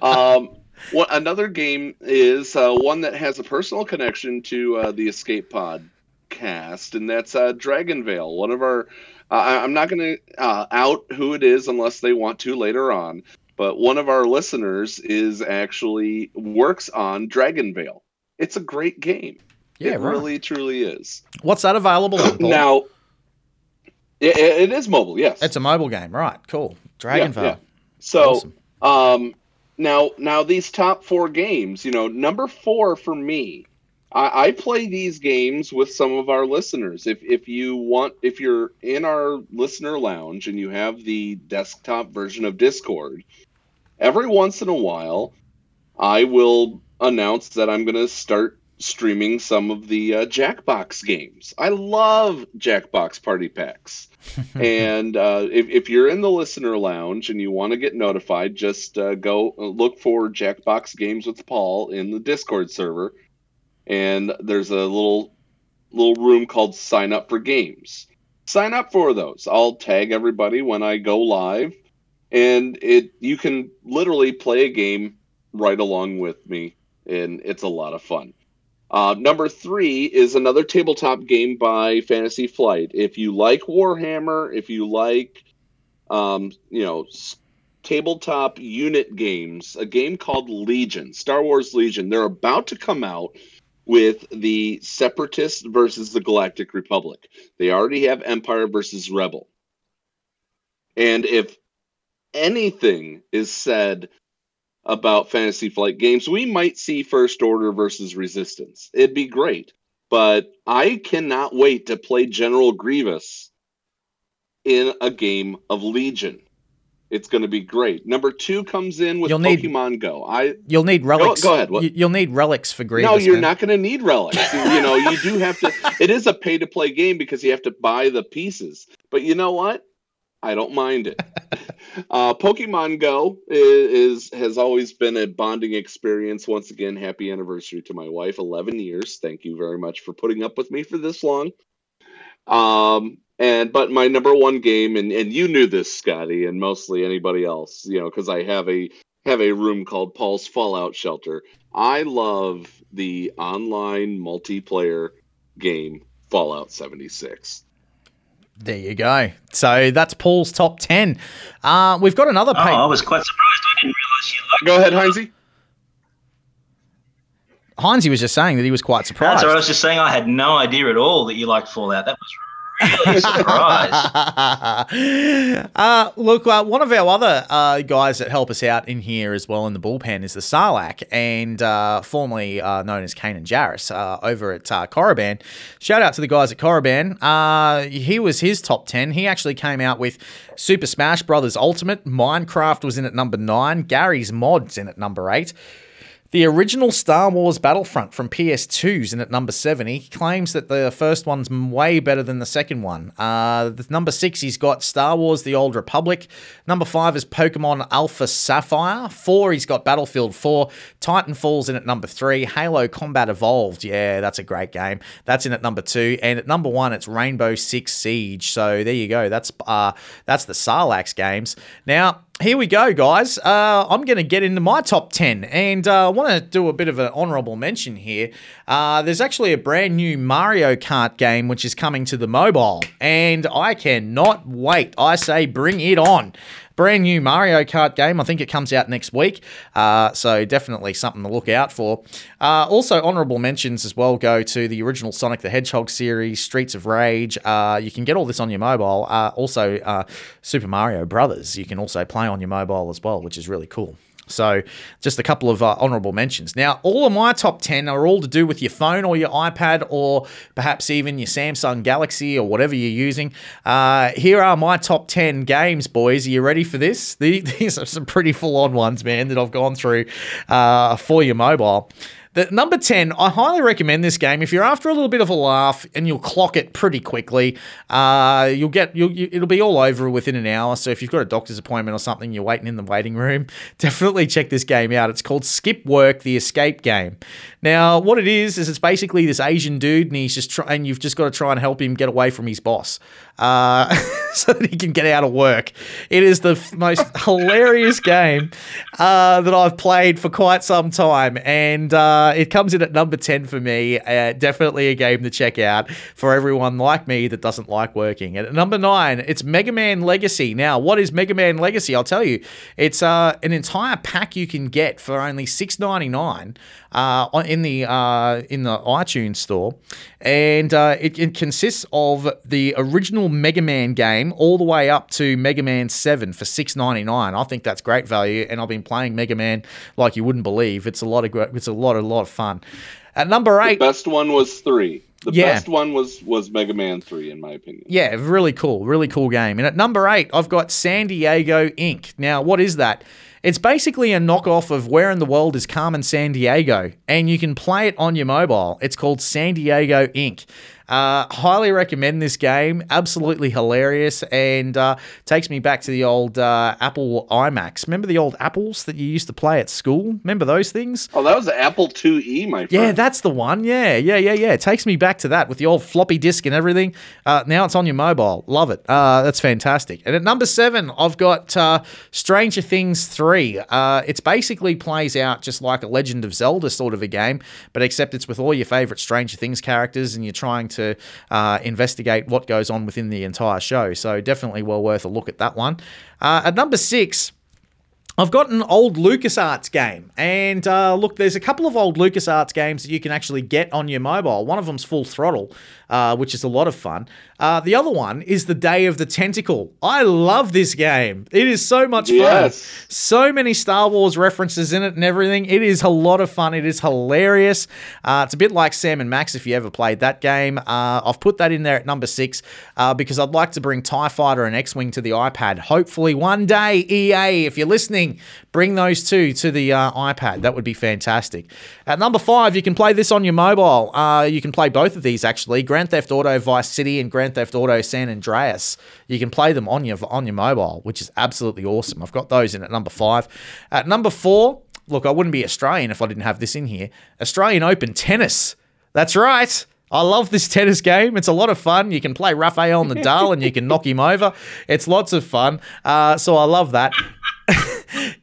Um What another game is uh, one that has a personal connection to uh, the Escape Pod Cast, and that's uh, Dragonvale. One of our, uh, I, I'm not going to uh, out who it is unless they want to later on, but one of our listeners is actually works on Dragonvale. It's a great game. Yeah, it right. really, truly is. What's that available on? Now, it, it is mobile. Yes, it's a mobile game. Right. Cool. Dragonvale. Yeah, yeah. So, awesome. um. Now, now these top four games, you know, number four for me, I, I play these games with some of our listeners. If if you want, if you're in our listener lounge and you have the desktop version of Discord, every once in a while, I will announce that I'm going to start streaming some of the uh, Jackbox games. I love Jackbox party packs. And uh, if, if you're in the listener lounge and you want to get notified, just uh, go look for Jackbox Games with Paul in the Discord server. And there's a little little room called Sign Up for Games. Sign up for those. I'll tag everybody when I go live. And it you can literally play a game right along with me. And it's a lot of fun. Uh, number three is another tabletop game by Fantasy Flight. If you like Warhammer, if you like, um, you know, s- tabletop unit games, a game called Legion, Star Wars Legion. They're about to come out with the Separatists versus the Galactic Republic. They already have Empire versus Rebel. And if anything is said about Fantasy Flight games, we might see First Order versus Resistance. It'd be great, but I cannot wait to play General Grievous in a game of Legion. It's going to be great. Number two comes in with you'll Pokemon need, Go. I you'll need relics. Go, go ahead. You, you'll need relics for Grievous. No, you're man. not going to need relics. You know, you do have to. It is a pay to play game because you have to buy the pieces. But you know what? I don't mind it. Uh, Pokemon Go is, is has always been a bonding experience. Once again, happy anniversary to my wife, eleven years. Thank you very much for putting up with me for this long. Um, and but my number one game, and, and you knew this, Scotty, and mostly anybody else, you know, because I have a have a room called Paul's Fallout Shelter. I love the online multiplayer game Fallout seventy-six. There you go. So that's Paul's top ten. Uh, we've got another page. Oh, I was quite surprised. I didn't realise you liked it. Go ahead, Hynesy. Hynesy was just saying that he was quite surprised. That's right. I was just saying I had no idea at all that you liked Fallout. That was really a surprise. uh, look, uh, one of our other uh, guys that help us out in here as well in the bullpen is the Sarlacc, and uh, formerly uh, known as Kanan Jarrus uh, over at uh, Korriban. Shout out to the guys at Korriban. Uh, he was his top ten. He actually came out with Super Smash Brothers Ultimate. Minecraft was in at number nine. Gary's Mod's in at number eight. The original Star Wars Battlefront from P S two's in at number seven. He claims that the first one's way better than the second one. Uh, the number six, he's got Star Wars The Old Republic. Number five is Pokemon Alpha Sapphire. Four, he's got Battlefield four. Titanfall's in at number three. Halo Combat Evolved. Yeah, that's a great game. That's in at number two. And at number one, it's Rainbow Six Siege. So there you go. That's uh, that's the Sarlacc's games. Now, here we go, guys. Uh, I'm going to get into my top ten, and uh, I want to do a bit of an honourable mention here. Uh, there's actually a brand new Mario Kart game which is coming to the mobile, and I cannot wait. I say bring it on. brand new Mario Kart game. I think it comes out next week. Uh, so definitely something to look out for. Uh, also, honorable mentions as well go to the original Sonic the Hedgehog series, Streets of Rage. Uh, you can get all this on your mobile. Uh, also, uh, Super Mario Brothers. You can also play on your mobile as well, which is really cool. So just a couple of uh, honorable mentions. Now, all of my top ten are all to do with your phone or your iPad or perhaps even your Samsung Galaxy or whatever you're using. Uh, here are my top ten games, boys. Are you ready for this? These are some pretty full-on ones, man, that I've gone through uh, for your mobile. The number ten, I highly recommend this game. If you're after a little bit of a laugh and you'll clock it pretty quickly, uh, you'll get you'll, you, it'll be all over within an hour. So if you've got a doctor's appointment or something, you're waiting in the waiting room, definitely check this game out. It's called Skip Work: The Escape Game. Now, what it is is it's basically this Asian dude, and he's just try- and you've just got to try and help him get away from his boss, uh, so that he can get out of work. It is the f- most hilarious game uh, that I've played for quite some time, and. Uh, Uh, it comes in at number ten for me. Uh, definitely a game to check out for everyone like me that doesn't like working. And at number nine, it's Mega Man Legacy. Now, what is Mega Man Legacy? I'll tell you. It's uh, an entire pack you can get for only six dollars and ninety-nine cents uh, in the uh, in the iTunes store. And uh, it, it consists of the original Mega Man game all the way up to Mega Man seven for six dollars and ninety-nine cents. I think that's great value. And I've been playing Mega Man like you wouldn't believe. It's a lot of it's a lot of lot of fun. At number eight, the best one was three. The yeah. best one was was Mega Man three, in my opinion. Yeah, really cool, really cool game. And at number eight, I've got San Diego Incorporated. Now, what is that? It's basically a knockoff of Where in the World is Carmen San Diego, and you can play it on your mobile. It's called San Diego Incorporated. Uh, highly recommend this game. Absolutely hilarious, and uh, takes me back to the old uh, Apple iMacs. Remember the old Apples that you used to play at school? Remember those things? Oh, that was the Apple two E, my friend. Yeah, that's the one. Yeah, yeah, yeah, yeah. It takes me back to that with the old floppy disk and everything. Uh, now it's on your mobile. Love it. Uh, that's fantastic. And at number seven, I've got uh, Stranger Things three. Uh, it's basically plays out just like a Legend of Zelda sort of a game, but except it's with all your favorite Stranger Things characters, and you're trying to to uh, investigate what goes on within the entire show. So definitely well worth a look at that one. Uh, at number six, I've got an old LucasArts game. And uh, look, there's a couple of old LucasArts games that you can actually get on your mobile. One of them's Full Throttle, uh, which is a lot of fun. Uh, the other one is The Day of the Tentacle. I love this game. It is so much fun. Yes. So many Star Wars references in it and everything. It is a lot of fun. It is hilarious. Uh, it's a bit like Sam and Max if you ever played that game. Uh, I've put that in there at number six uh, because I'd like to bring TIE Fighter and X-Wing to the iPad. Hopefully one day, E A, if you're listening, bring those two to the uh, iPad. That would be fantastic. At number five, you can play this on your mobile. Uh, you can play both of these, actually. Grand Theft Auto, Vice City, and Grand Grand Theft Auto San Andreas. You can play them on your on your mobile, which is absolutely awesome. I've got those in at number five. At number four, look, I wouldn't be Australian if I didn't have this in here. Australian Open Tennis. That's right. I love this tennis game. It's a lot of fun. You can play Rafael Nadal and you can knock him over. It's lots of fun. Uh, so I love that.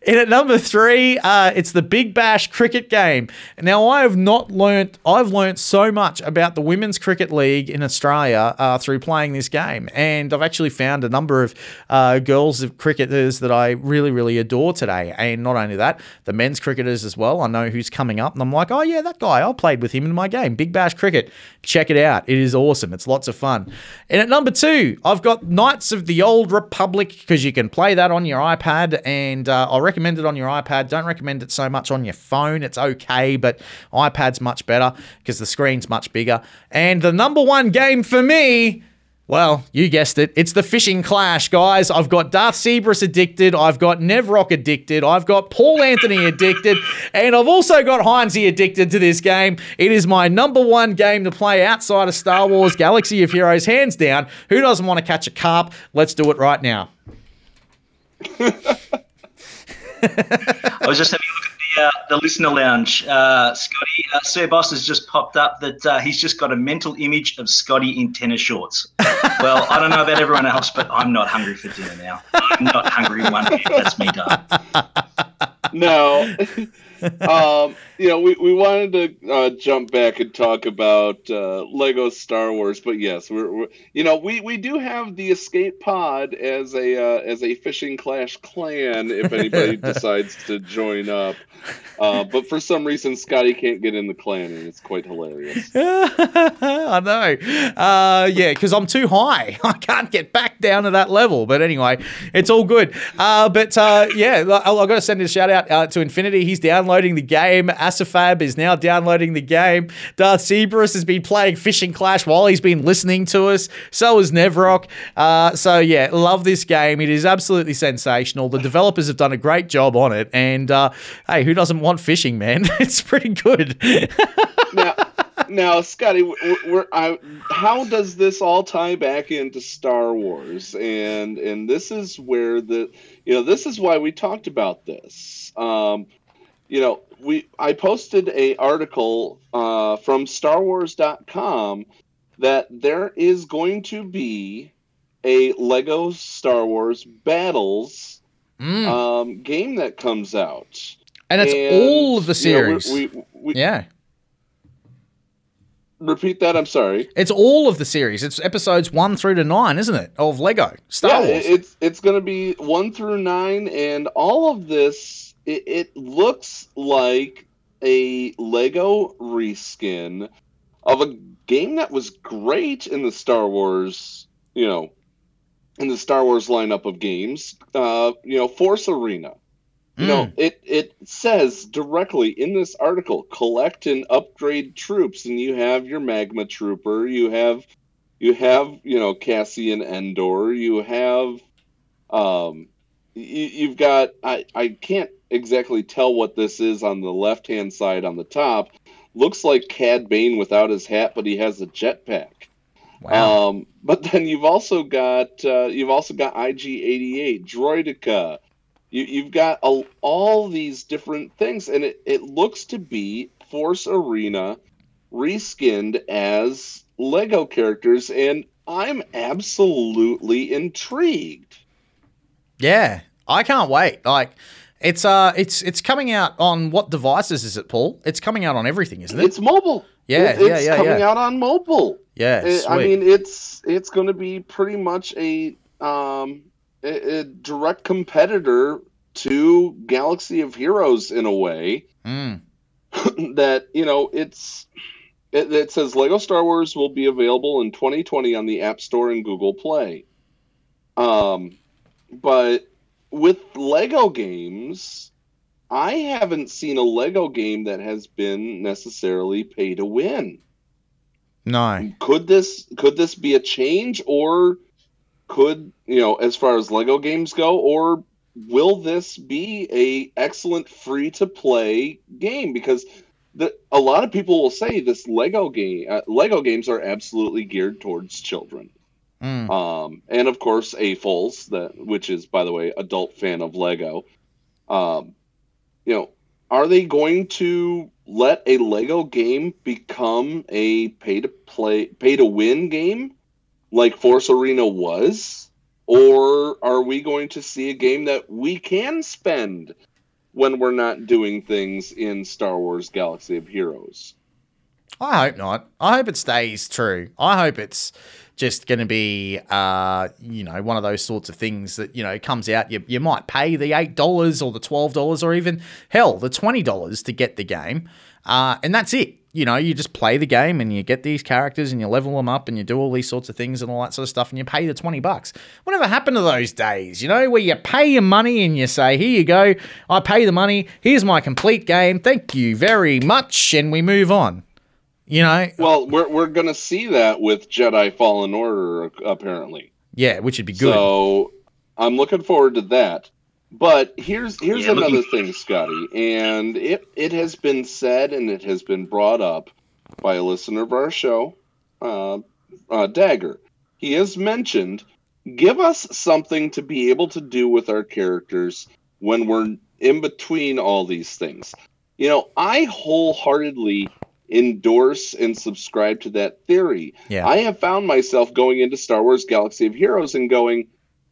And at number three, uh, it's the Big Bash cricket game. Now, I have not learnt, I've learnt so much about the Women's Cricket League in Australia uh, through playing this game. And I've actually found a number of uh, girls of cricketers that I really, really adore today. And not only that, the men's cricketers as well. I know who's coming up. And I'm like, oh, yeah, that guy. I played with him in my game. Big Bash cricket. Check it out. It is awesome. It's lots of fun. And at number two, I've got Knights of the Old Republic because you can play that on your iPad. And uh, I recommend Recommend it on your iPad. Don't recommend it so much on your phone. It's okay, but iPad's much better because the screen's much bigger. And the number one game for me, well, you guessed it. It's the Fishing Clash, guys. I've got Darth Sebrus addicted. I've got Nevrock addicted. I've got Paul Anthony addicted. And I've also got Hynesy addicted to this game. It is my number one game to play outside of Star Wars Galaxy of Heroes, hands down. Who doesn't want to catch a carp? Let's do it right now. I was just having a look at the, uh, the listener lounge, uh, Scotty. Uh, Sir Boss has just popped up that uh, he's just got a mental image of Scotty in tennis shorts. Well, I don't know about everyone else, but I'm not hungry for dinner now. I'm not hungry one minute. That's me done. No. um, you know, we, we wanted to uh, jump back and talk about uh, Lego Star Wars, but yes, we're, we're you know we, we do have the Escape Pod as a uh, as a Fishing Clash clan if anybody decides to join up. Uh, but for some reason, Scotty can't get in the clan, and it's quite hilarious. I know. Uh, yeah, because I'm too high. I can't get back down to that level. But anyway, it's all good. Uh, but uh, yeah, I've got to send a shout out uh, to Infinity. He's downloading the game. Asafab is now downloading the game. Darth Cerberus has been playing Fishing Clash while he's been listening to us. So is Nevrock. Uh, so yeah, love this game. It is absolutely sensational. The developers have done a great job on it. And uh, hey, who doesn't want fishing, man? It's pretty good. Now, now, Scotty, we're, we're, I, how does this all tie back into Star Wars? And and this is where the you know this is why we talked about this. Um, you know, we I posted a article uh, from Star Wars dot com that there is going to be a Lego Star Wars Battles mm. um, game that comes out. And it's and, all of the series. You know, we, we, we, yeah. Repeat that. I'm sorry. It's all of the series. It's episodes one through to nine, isn't it? Of Lego Star yeah, Wars. It's it's going to be one through nine, and all of this. It, it looks like a Lego reskin of a game that was great in the Star Wars. You know, in the Star Wars lineup of games. Uh, you know, Force Arena. You know, mm. it, it says directly in this article, collect and upgrade troops, and you have your Magma Trooper, you have, you have, you know, Cassian Andor, you have, um, you, you've got, I, I can't exactly tell what this is on the left-hand side on the top. Looks like Cad Bane without his hat, but he has a jetpack. Wow. Um, but then you've also got, uh, you've also got I G eighty-eight, Droidica. You, you've got a, all these different things, and it, it looks to be Force Arena reskinned as Lego characters, and I'm absolutely intrigued. Yeah, I can't wait. Like, it's uh, it's it's coming out on what devices is it, Paul? It's coming out on everything, isn't it? It's mobile. Yeah, it, yeah, it's yeah. It's coming yeah. out on mobile. Yeah, it, sweet. I mean, it's it's going to be pretty much a um. a direct competitor to Galaxy of Heroes in a way mm. that, you know, it's, it, it says Lego Star Wars will be available in twenty twenty on the App Store and Google Play. Um, but with Lego games, I haven't seen a Lego game that has been necessarily pay to win. No. Could this, could this be a change or, Could, you know, as far as Lego games go, or will this be a excellent free-to-play game? Because the, a lot of people will say this Lego game, uh, Lego games are absolutely geared towards children. Mm. Um, and, of course, A F O L S, that, which is, by the way, adult fan of Lego. Um, you know, are they going to let a Lego game become a pay-to-play, pay-to-win game? Like Force Arena was, or are we going to see a game that we can spend when we're not doing things in Star Wars Galaxy of Heroes? I hope not. I hope it stays true. I hope it's just going to be, uh, you know, one of those sorts of things that, you know, comes out. You, you might pay the eight dollars or the twelve dollars or even, hell, the twenty dollars to get the game, uh, and that's it. You know, you just play the game and you get these characters and you level them up and you do all these sorts of things and all that sort of stuff and you pay the twenty bucks. Whatever happened to those days, you know, where you pay your money and you say, here you go, I pay the money, here's my complete game, thank you very much, and we move on, you know? Well, we're we're going to see that with Jedi Fallen Order, apparently. Yeah, which would be good. So I'm looking forward to that. But here's here's yeah, another thing, Scotty, and it, it has been said and it has been brought up by a listener of our show, uh, uh, Dagger. He has mentioned, give us something to be able to do with our characters when we're in between all these things. You know, I wholeheartedly endorse and subscribe to that theory. Yeah. I have found myself going into Star Wars Galaxy of Heroes and going,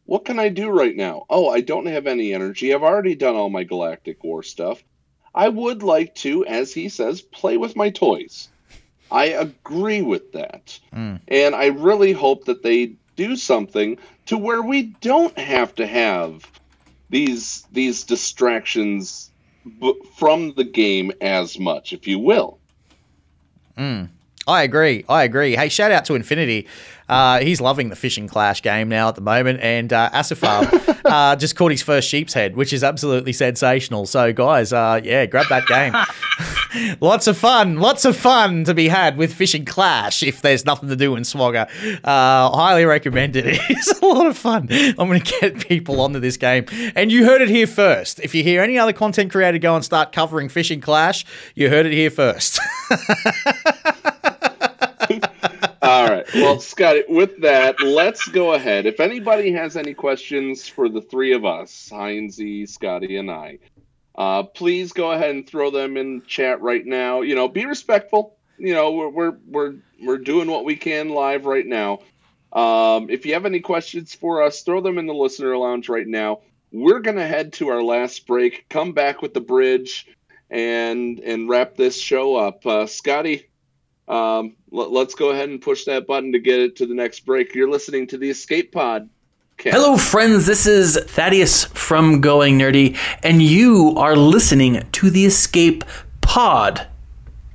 what can I do right now? Oh, I don't have any energy. I've already done all my Galactic War stuff. I would like to, as he says, play with my toys. I agree with that. Mm. And I really hope that they do something to where we don't have to have these these distractions b- from the game as much, if you will. Mm. I agree. I agree. Hey, shout out to Infinity. Uh, he's loving the Fishing Clash game now at the moment. And uh, Asifar uh, just caught his first sheep's head, which is absolutely sensational. So, guys, uh, yeah, grab that game. Lots of fun. Lots of fun to be had with Fishing Clash if there's nothing to do in Swogger. Uh, highly recommend it. It's a lot of fun. I'm going to get people onto this game. And you heard it here first. If you hear any other content creator go and start covering Fishing Clash, you heard it here first. All right. Well, Scotty, with that, let's go ahead. If anybody has any questions for the three of us, Hynesy, Scotty, and I, uh, please go ahead and throw them in the chat right now. You know, be respectful. You know, we're we're we're, we're doing what we can live right now. Um, if you have any questions for us, throw them in the listener lounge right now. We're gonna head to our last break. Come back with the bridge, and and wrap this show up. Uh, Scotty. Um, let, let's go ahead and push that button to get it to the next break. You're listening to the Escape Pod. Okay. Hello, friends. This is Thaddeus from Going Nerdy, and you are listening to the Escape Pod.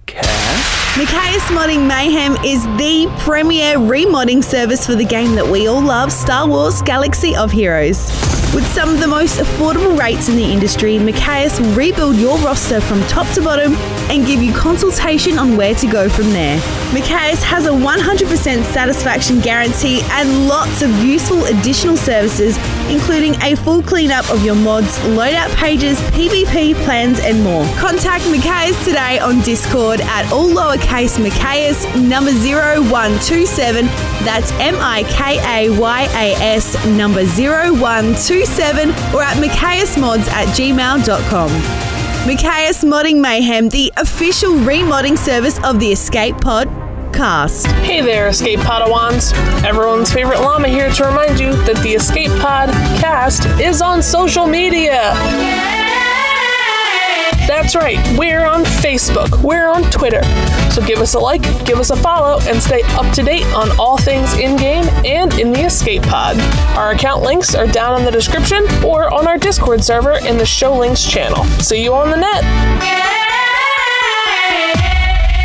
Cast. Mikayas Modding Mayhem is the premier remodding service for the game that we all love, Star Wars Galaxy of Heroes. With some of the most affordable rates in the industry, Mikayas will rebuild your roster from top to bottom and give you consultation on where to go from there. Mikayas has a one hundred percent satisfaction guarantee and lots of useful additional services, including a full cleanup of your mods, loadout pages, PvP plans, and more. Contact Mikayas today on Discord at all lowercase Mikayas number zero one two seven. That's M I K A Y A S number zero one two seven, or at mikayasmods at gmail dot com. Mikayas Modding Mayhem, the official remodding service of the Escape Pod Cast. Hey there, Escape Podawans. Everyone's favorite llama here to remind you that the Escape Pod Cast is on social media. That's right, we're on Facebook, we're on Twitter. So give us a like, give us a follow, and stay up to date on all things in-game and in the Escape Pod. Our account links are down in the description or on our Discord server in the Show Links channel. See you on the net!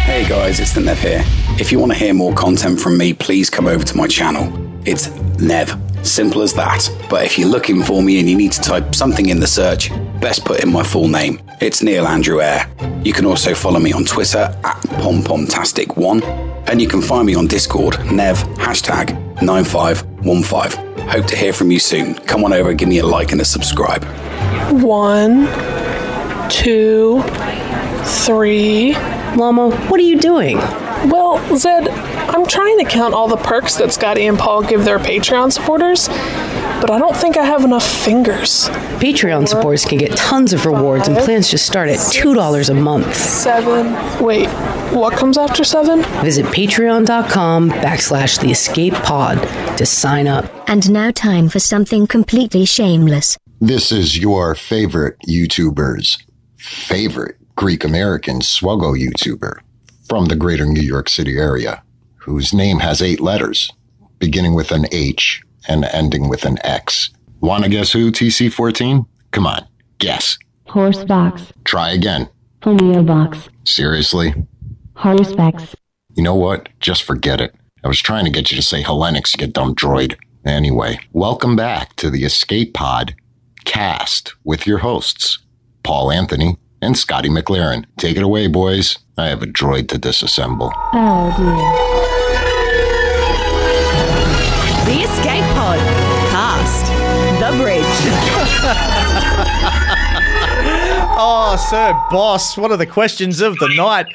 Hey guys, it's the Nev here. If you want to hear more content from me, please come over to my channel. It's Nev. Simple as that. But if you're looking for me and you need to type something in the search, best put in my full name. It's Neil Andrew Eyre. You can also follow me on Twitter at pompomtastic one, and you can find me on Discord, Nev, hashtag nine five one five. Hope to hear from you soon. Come on over and give me a like and a subscribe. One, two, three... Llama, what are you doing? Well, Zed, I'm trying to count all the perks that Scotty and Paul give their Patreon supporters, but I don't think I have enough fingers. Patreon supporters can get tons of rewards, and plans just start at two dollars a month. Seven. Wait, what comes after seven? Visit patreon dot com backslash the escape pod to sign up. And now time for something completely shameless. This is your favorite YouTuber's favorite Greek-American Swoggo YouTuber from the greater New York City area, whose name has eight letters, beginning with an H and ending with an X. Wanna guess who, T C fourteen? Come on, guess. Horse box. Try again. Ponyo box. Seriously? Horsefax. You know what? Just forget it. I was trying to get you to say Hellenics, you dumb droid. Anyway, welcome back to the Escape Pod Cast with your hosts, Paul Anthony and Scotty McLaren. Take it away, boys. I have a droid to disassemble. Oh, dear. The Escape Pod. Cast. The Bridge. Oh, Sir Boss, one of the questions of the night.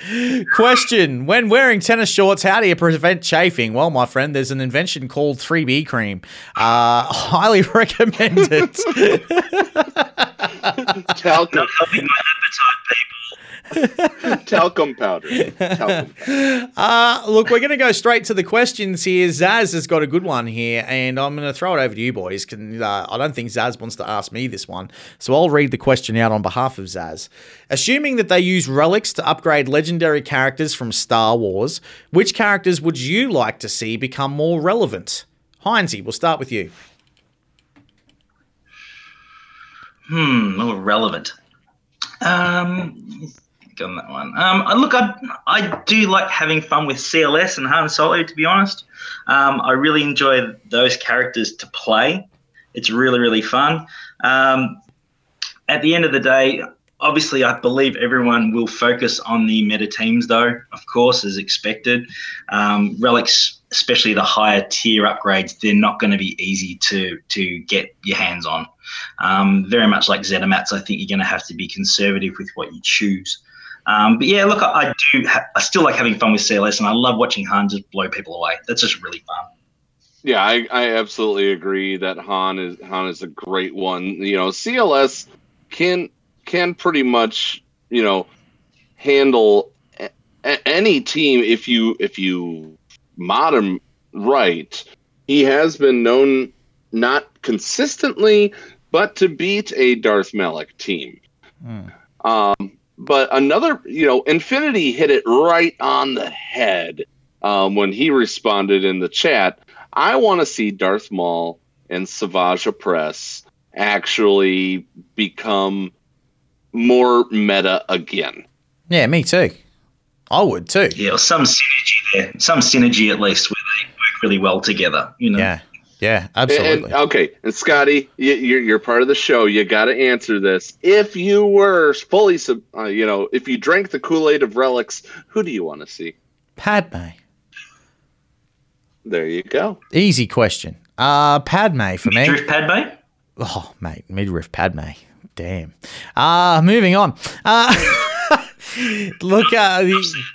Question, when wearing tennis shorts, how do you prevent chafing? Well, my friend, there's an invention called three B cream. Uh, highly recommend it. Talcum. People. Talcum powder. Talcum powder. Uh, look, we're going to go straight to the questions here. Zaz has got a good one here, and I'm going to throw it over to you boys. Can, uh, I don't think Zaz wants to ask me this one, so I'll read the question out on behalf of Zaz. Assuming that they use relics to upgrade legendary characters from Star Wars, which characters would you like to see become more relevant? Hynesy, we'll start with you. Hmm, more relevant. Um... on that one. Um, I, look, I I do like having fun with C L S and Han Solo, to be honest. Um, I really enjoy those characters to play. It's really, really fun. Um, at the end of the day, obviously, I believe everyone will focus on the meta teams, though, of course, as expected. Um, relics, especially the higher tier upgrades, they're not going to be easy to to get your hands on. Um, very much like Zetamats, I think you're going to have to be conservative with what you choose. Um, but yeah, look, I, I do. Ha- I still like having fun with C L S, and I love watching Han just blow people away. That's just really fun. Yeah, I, I absolutely agree that Han is Han is a great one. You know, C L S can can pretty much, you know, handle a- a- any team if you if you mod him right. He has been known, not consistently, but to beat a Darth Malak team. Mm. Um. But another, you know, Infinity hit it right on the head um, when he responded in the chat. I want to see Darth Maul and Savage Opress actually become more meta again. Yeah, me too. I would too. Yeah, or some synergy there. Some synergy at least where they work really well together, you know. Yeah, yeah, absolutely. And, and, okay, and Scotty, you, you're, you're part of the show. You got to answer this. If you were fully, uh, you know, if you drank the Kool-Aid of relics, who do you want to see? Padme. There you go. Easy question. Uh, Padme for me. Midriff Padme? Oh, mate, Midriff Padme. Damn. Uh, moving on. Uh, look, uh,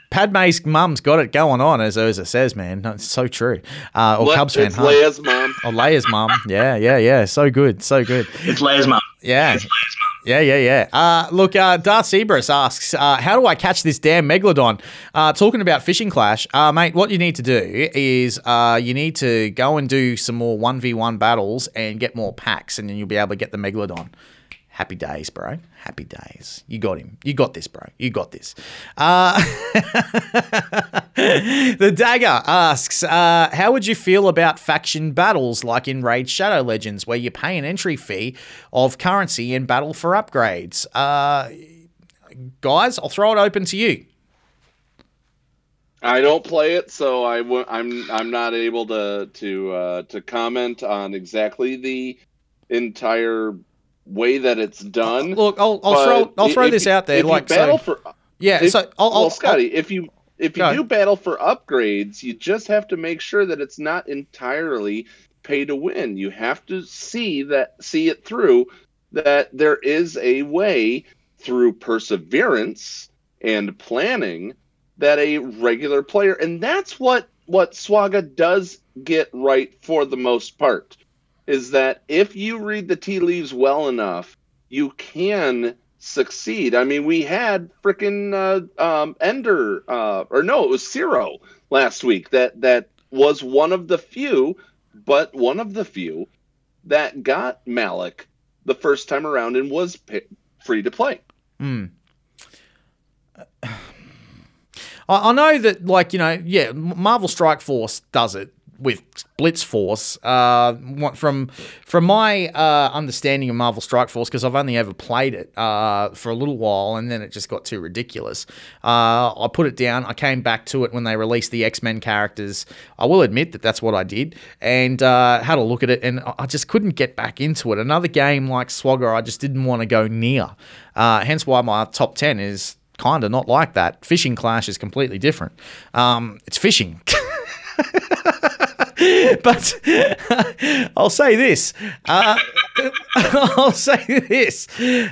Padme's mum's got it going on, as Urza says, man. It's so true. Uh, or what, Cubs Fan Han. Leia's mum. Or Leia's mum. Yeah, yeah, yeah. So good, so good. It's Leia's mum. Yeah. It's Leia's mum. Yeah, yeah, yeah. Uh, look, uh, Darth Zebras asks, uh, how do I catch this damn Megalodon? Uh, talking about Fishing Clash, uh, mate, what you need to do is uh, you need to go and do some more one v one battles and get more packs, and then you'll be able to get the Megalodon. Happy days, bro. Happy days. You got him. You got this, bro. You got this. Uh, the Dagger asks, uh, how would you feel about faction battles like in Raid Shadow Legends where you pay an entry fee of currency and battle for upgrades? Uh, guys, I'll throw it open to you. I don't play it, so I w- I'm I'm not able to to uh, to comment on exactly the entire way that it's done. Look, I'll I'll throw I'll throw this you, out there. If like you battle so, for, yeah. If, so, I'll, well, I'll, Scotty, I'll, if you if you do ahead. battle for upgrades, you just have to make sure that it's not entirely pay to win. You have to see that see it through. That there is a way through perseverance and planning that a regular player, and that's what what Swaga does get right for the most part. Is that if you read the tea leaves well enough, you can succeed. I mean, we had frickin' uh, um, Ender, uh, or no, it was Zero last week. That that was one of the few, but one of the few that got Malak the first time around and was pay- free to play. Mm. I, I know that, like, you know, yeah, Marvel Strike Force does it. With Blitz Force, uh, from from my uh, understanding of Marvel Strike Force, because I've only ever played it uh, for a little while, and then it just got too ridiculous. Uh, I put it down. I came back to it when they released the X-Men characters. I will admit that that's what I did, and uh, had a look at it, and I just couldn't get back into it. Another game like Swagger, I just didn't want to go near. Uh, hence why my top ten is kind of not like that. Fishing Clash is completely different. Um, it's fishing. But uh, I'll say this. Uh, I'll say this.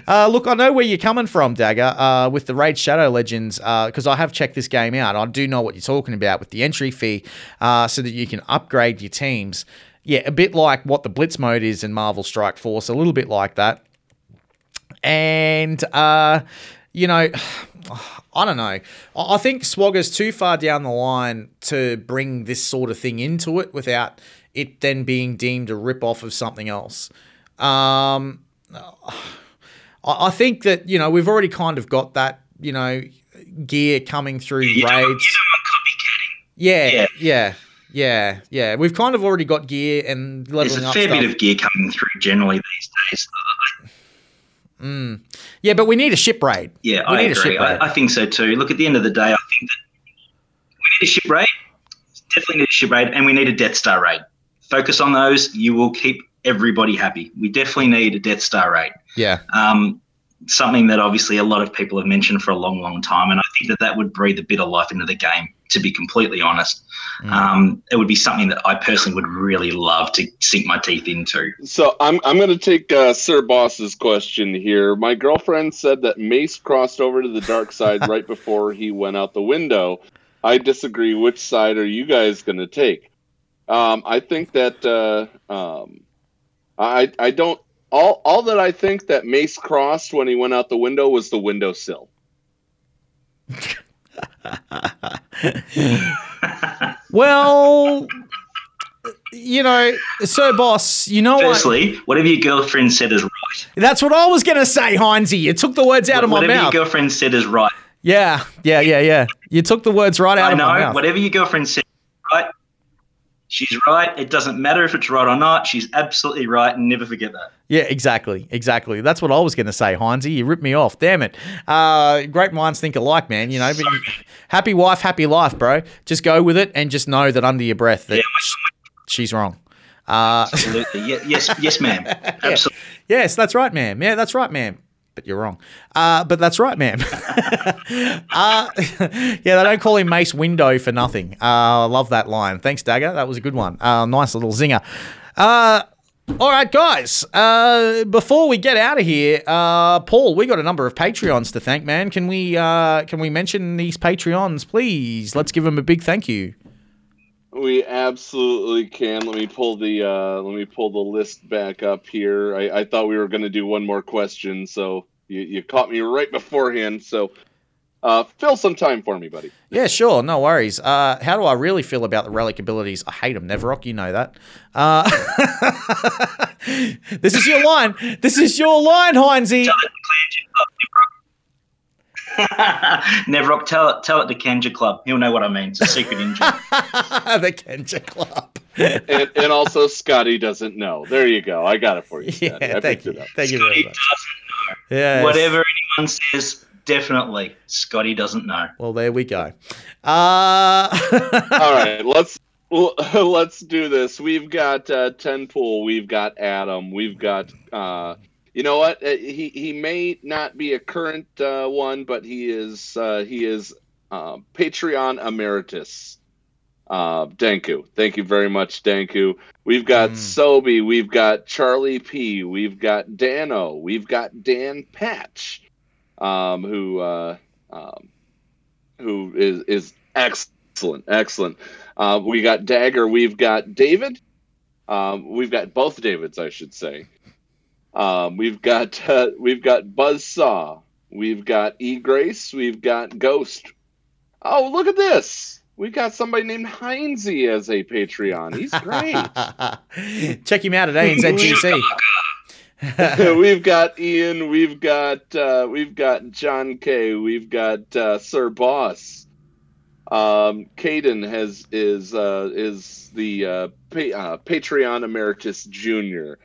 Uh, look, I know where you're coming from, Dagger, uh, with the Raid Shadow Legends, because uh, I have checked this game out. I do know what you're talking about with the entry fee uh, so that you can upgrade your teams. Yeah, a bit like what the Blitz mode is in Marvel Strike Force, a little bit like that. And uh, you know, I don't know. I think Swogger's too far down the line to bring this sort of thing into it without it then being deemed a rip-off of something else. Um, I think that, you know, we've already kind of got that, you know, gear coming through you raids. Know, you know, yeah, yeah, yeah, yeah, yeah. We've kind of already got gear and leveling up stuff. There's a fair bit of gear coming through generally these days. Mm. Yeah, but we need a ship raid. Yeah, we I need agree. A ship raid. I, I think so too. Look, at the end of the day, I think that we need a ship raid. Definitely need a ship raid, and we need a Death Star raid. Focus on those. You will keep everybody happy. We definitely need a Death Star raid. Yeah. Um, something that obviously a lot of people have mentioned for a long, long time, and I think that that would breathe a bit of life into the game, to be completely honest. Mm. Um, it would be something that I personally would really love to sink my teeth into. So I'm I'm going to take uh, Sir Boss's question here. My girlfriend said that Mace crossed over to the dark side right before he went out the window. I disagree. Which side are you guys going to take? Um, I think that uh, um, I I don't all all that I think that Mace crossed when he went out the window was the windowsill. Well, you know, Sir Boss, you know what? Firstly, what? whatever your girlfriend said is right. That's what I was going to say, Hynesy. You took the words out what, of my whatever mouth. Whatever your girlfriend said is right. Yeah, yeah, yeah, yeah. You took the words right out I know, of my mouth. I know. Whatever your girlfriend said is right. She's right. It doesn't matter if it's right or not. She's absolutely right, and never forget that. Yeah, exactly. Exactly. That's what I was going to say, Hynesy. You ripped me off. Damn it. Uh, great minds think alike, man. You know, but happy wife, happy life, bro. Just go with it and just know that under your breath that yeah. she's wrong. Uh, absolutely. Yes, yes, ma'am. Absolutely. Yeah. Yes, that's right, ma'am. Yeah, that's right, ma'am. But you're wrong. Uh, but that's right, ma'am. uh, yeah, they don't call him Mace Window for nothing. I uh, love that line. Thanks, Dagger. That was a good one. Uh, nice little zinger. Uh, all right, guys. Uh, before we get out of here, uh, Paul, we got a number of Patreons to thank, man. Can we uh, can we mention these Patreons, please? Let's give them a big thank you. We absolutely can. Let me pull the uh, let me pull the list back up here. I, I thought we were going to do one more question, so you, you caught me right beforehand. So uh, fill some time for me, buddy. Yeah, sure, no worries. Uh, how do I really feel about the relic abilities? I hate them, Nevrock. You know that. Uh, this is your line. This is your line, Hynesy. Nevrock, tell it, tell it to Kenja Club. He'll know what I mean. It's a secret injury. The Kenja Club. and, and also, Scotty doesn't know. There you go. I got it for you, Scotty. Yeah, I thank you. It up. Thank Scotty you very much. Doesn't know. Yes. Whatever anyone says, definitely Scotty doesn't know. Well, there we go. Uh... All right, let's let's do this. We've got uh, Tenpool. We've got Adam. We've got. Uh, You know what? He he may not be a current uh, one, but he is uh, he is uh, Patreon emeritus. Uh, Danku, thank you very much, Danku. We've got mm. Sobi, we've got Charlie P, we've got Dano, we've got Dan Patch, um, who uh, um, who is is excellent, excellent. Uh, we got Dagger, we've got David, um, we've got both Davids, I should say. Um, we've got uh, we've got Buzzsaw, we've got E Grace, we've got Ghost. Oh, look at this! We got somebody named Hynesy as a Patreon. He's great. Check him out at A N Z G C. We've got Ian, we've got uh, we've got John K, we've got uh, Sir Boss. Um, Caden has is uh, is the uh, pa- uh, Patreon Emeritus Junior.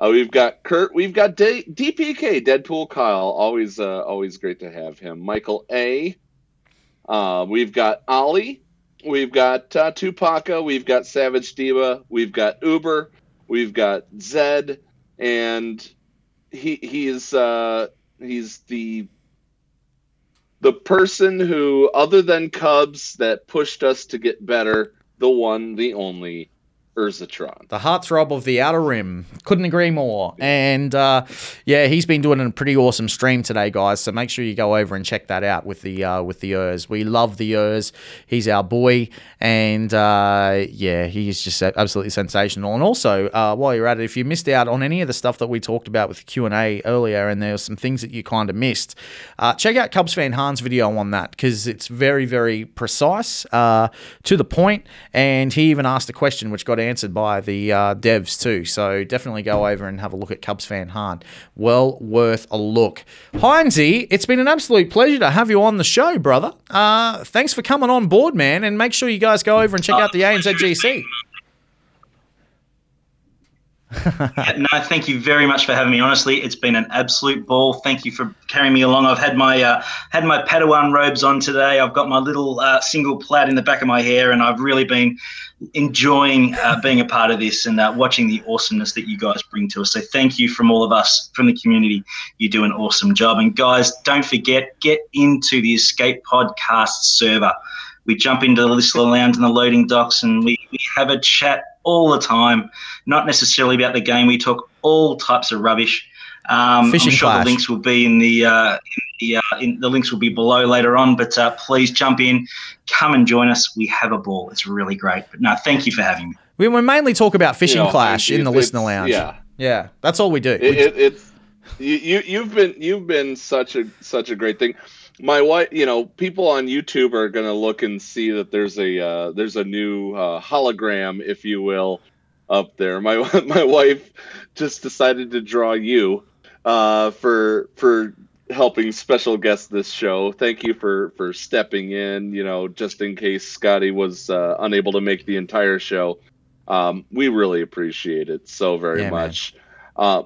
Uh, we've got Kurt. We've got D- DPK, Deadpool Kyle. Always uh, always great to have him. Michael A. Uh, we've got Ollie. We've got uh, Tupaca. We've got Savage Diva. We've got Uber. We've got Zed. And he he's, uh, he's the, the person who, other than Cubs, that pushed us to get better, the one, the only Urzatron. The heartthrob of the Outer Rim. Couldn't agree more. And, uh, yeah, he's been doing a pretty awesome stream today, guys, so make sure you go over and check that out with the uh, with the Urz. We love the Urz. He's our boy. And, uh, yeah, he's just absolutely sensational. And also, uh, while you're at it, if you missed out on any of the stuff that we talked about with the Q and A earlier and there were some things that you kind of missed, uh, check out Cubs Fan Han's video on that because it's very, very precise, uh, to the point, and he even asked a question which got answered by the uh, devs too. So definitely go over and have a look at Cubs Fan Han. Well worth a look. Hynesy, it's been an absolute pleasure to have you on the show, brother. Uh, thanks for coming on board, man, and make sure you guys go over and check out the A N Z G C. Yeah, no, thank you very much for having me. Honestly, it's been an absolute ball. Thank you for carrying me along. I've had my uh, had my Padawan robes on today. I've got my little uh, single plaid in the back of my hair, and I've really been enjoying uh, being a part of this and uh, watching the awesomeness that you guys bring to us. So thank you from all of us, from the community. You do an awesome job. And guys, don't forget, get into the Escape Podcast server. We jump into the Listener Lounge and the loading docks, and we, we have a chat all the time, not necessarily about the game. We talk all types of rubbish. Um, Fishing I'm sure Clash. The links will be in the uh, in the, uh, in, the links will be below later on. But uh, please jump in, come and join us. We have a ball. It's really great. But no, thank you for having me. We, we mainly talk about Fishing yeah, Clash in the Listener Lounge. Yeah, yeah, that's all we do. It, we just... it, it's you. You've been you've been such a such a great thing. My wife, you know, people on YouTube are going to look and see that there's a uh, there's a new uh, hologram, if you will, up there. My my wife just decided to draw you uh, for for helping special guest this show. Thank you for, for stepping in, you know, just in case Scotty was uh, unable to make the entire show. Um, we really appreciate it so very yeah, much. Uh,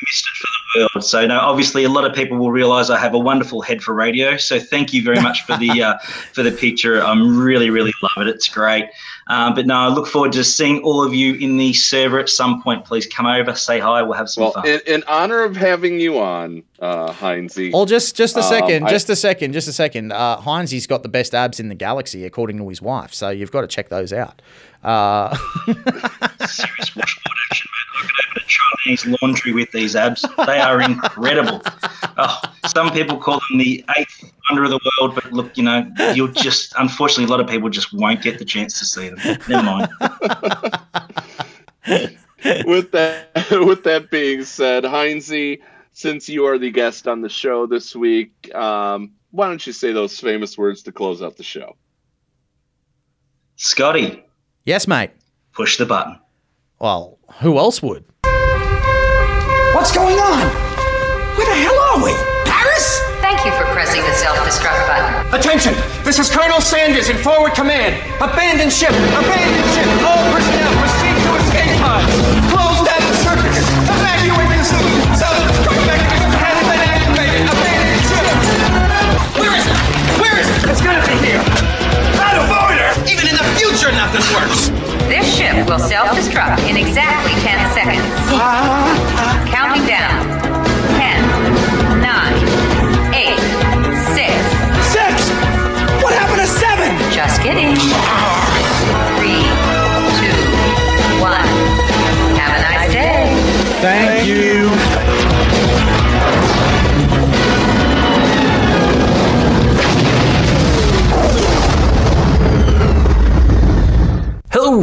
missed it for the world. So no, obviously a lot of people will realize I have a wonderful head for radio. So thank you very much for the uh, for the picture. I'm really, really loving it. It's great. Um, but no, I look forward to seeing all of you in the server at some point. Please come over, say hi. We'll have some well, fun. In, in honor of having you on, uh, Hynesy. Well, just just a second, um, just a second, just a second. Uh, Hynesy's got the best abs in the galaxy, according to his wife. So you've got to check those out. Uh... Serious washboard action, man. Look at that Chinese laundry with these abs. They are incredible. Oh, some people call them the eighth wonder of the world, but look, you know, you'll just, unfortunately, a lot of people just won't get the chance to see them. Never mind. With that, with that being said, Hynesy, since you are the guest on the show this week, um, why don't you say those famous words to close out the show? Scotty. Yes, mate. Push the button. Well, who else would? What's going on? Where the hell are we? Paris? Thank you for pressing the self-destruct button. Attention! This is Colonel Sanders in forward command. Abandon ship! Abandon ship! All personnel proceed to escape pods. Close down the circuits. Evacuate the city. Southern destruct mechanism has been activated. Abandon ship! Where is it? Where is it? It's gonna be here. Out of order! Even in the future, nothing works. This ship will self-destruct in exactly ten seconds. Counting down. ten, nine, eight, six. Six? What happened to seven? Just kidding. Three, two, one. Have a nice day. Thank you. Hello,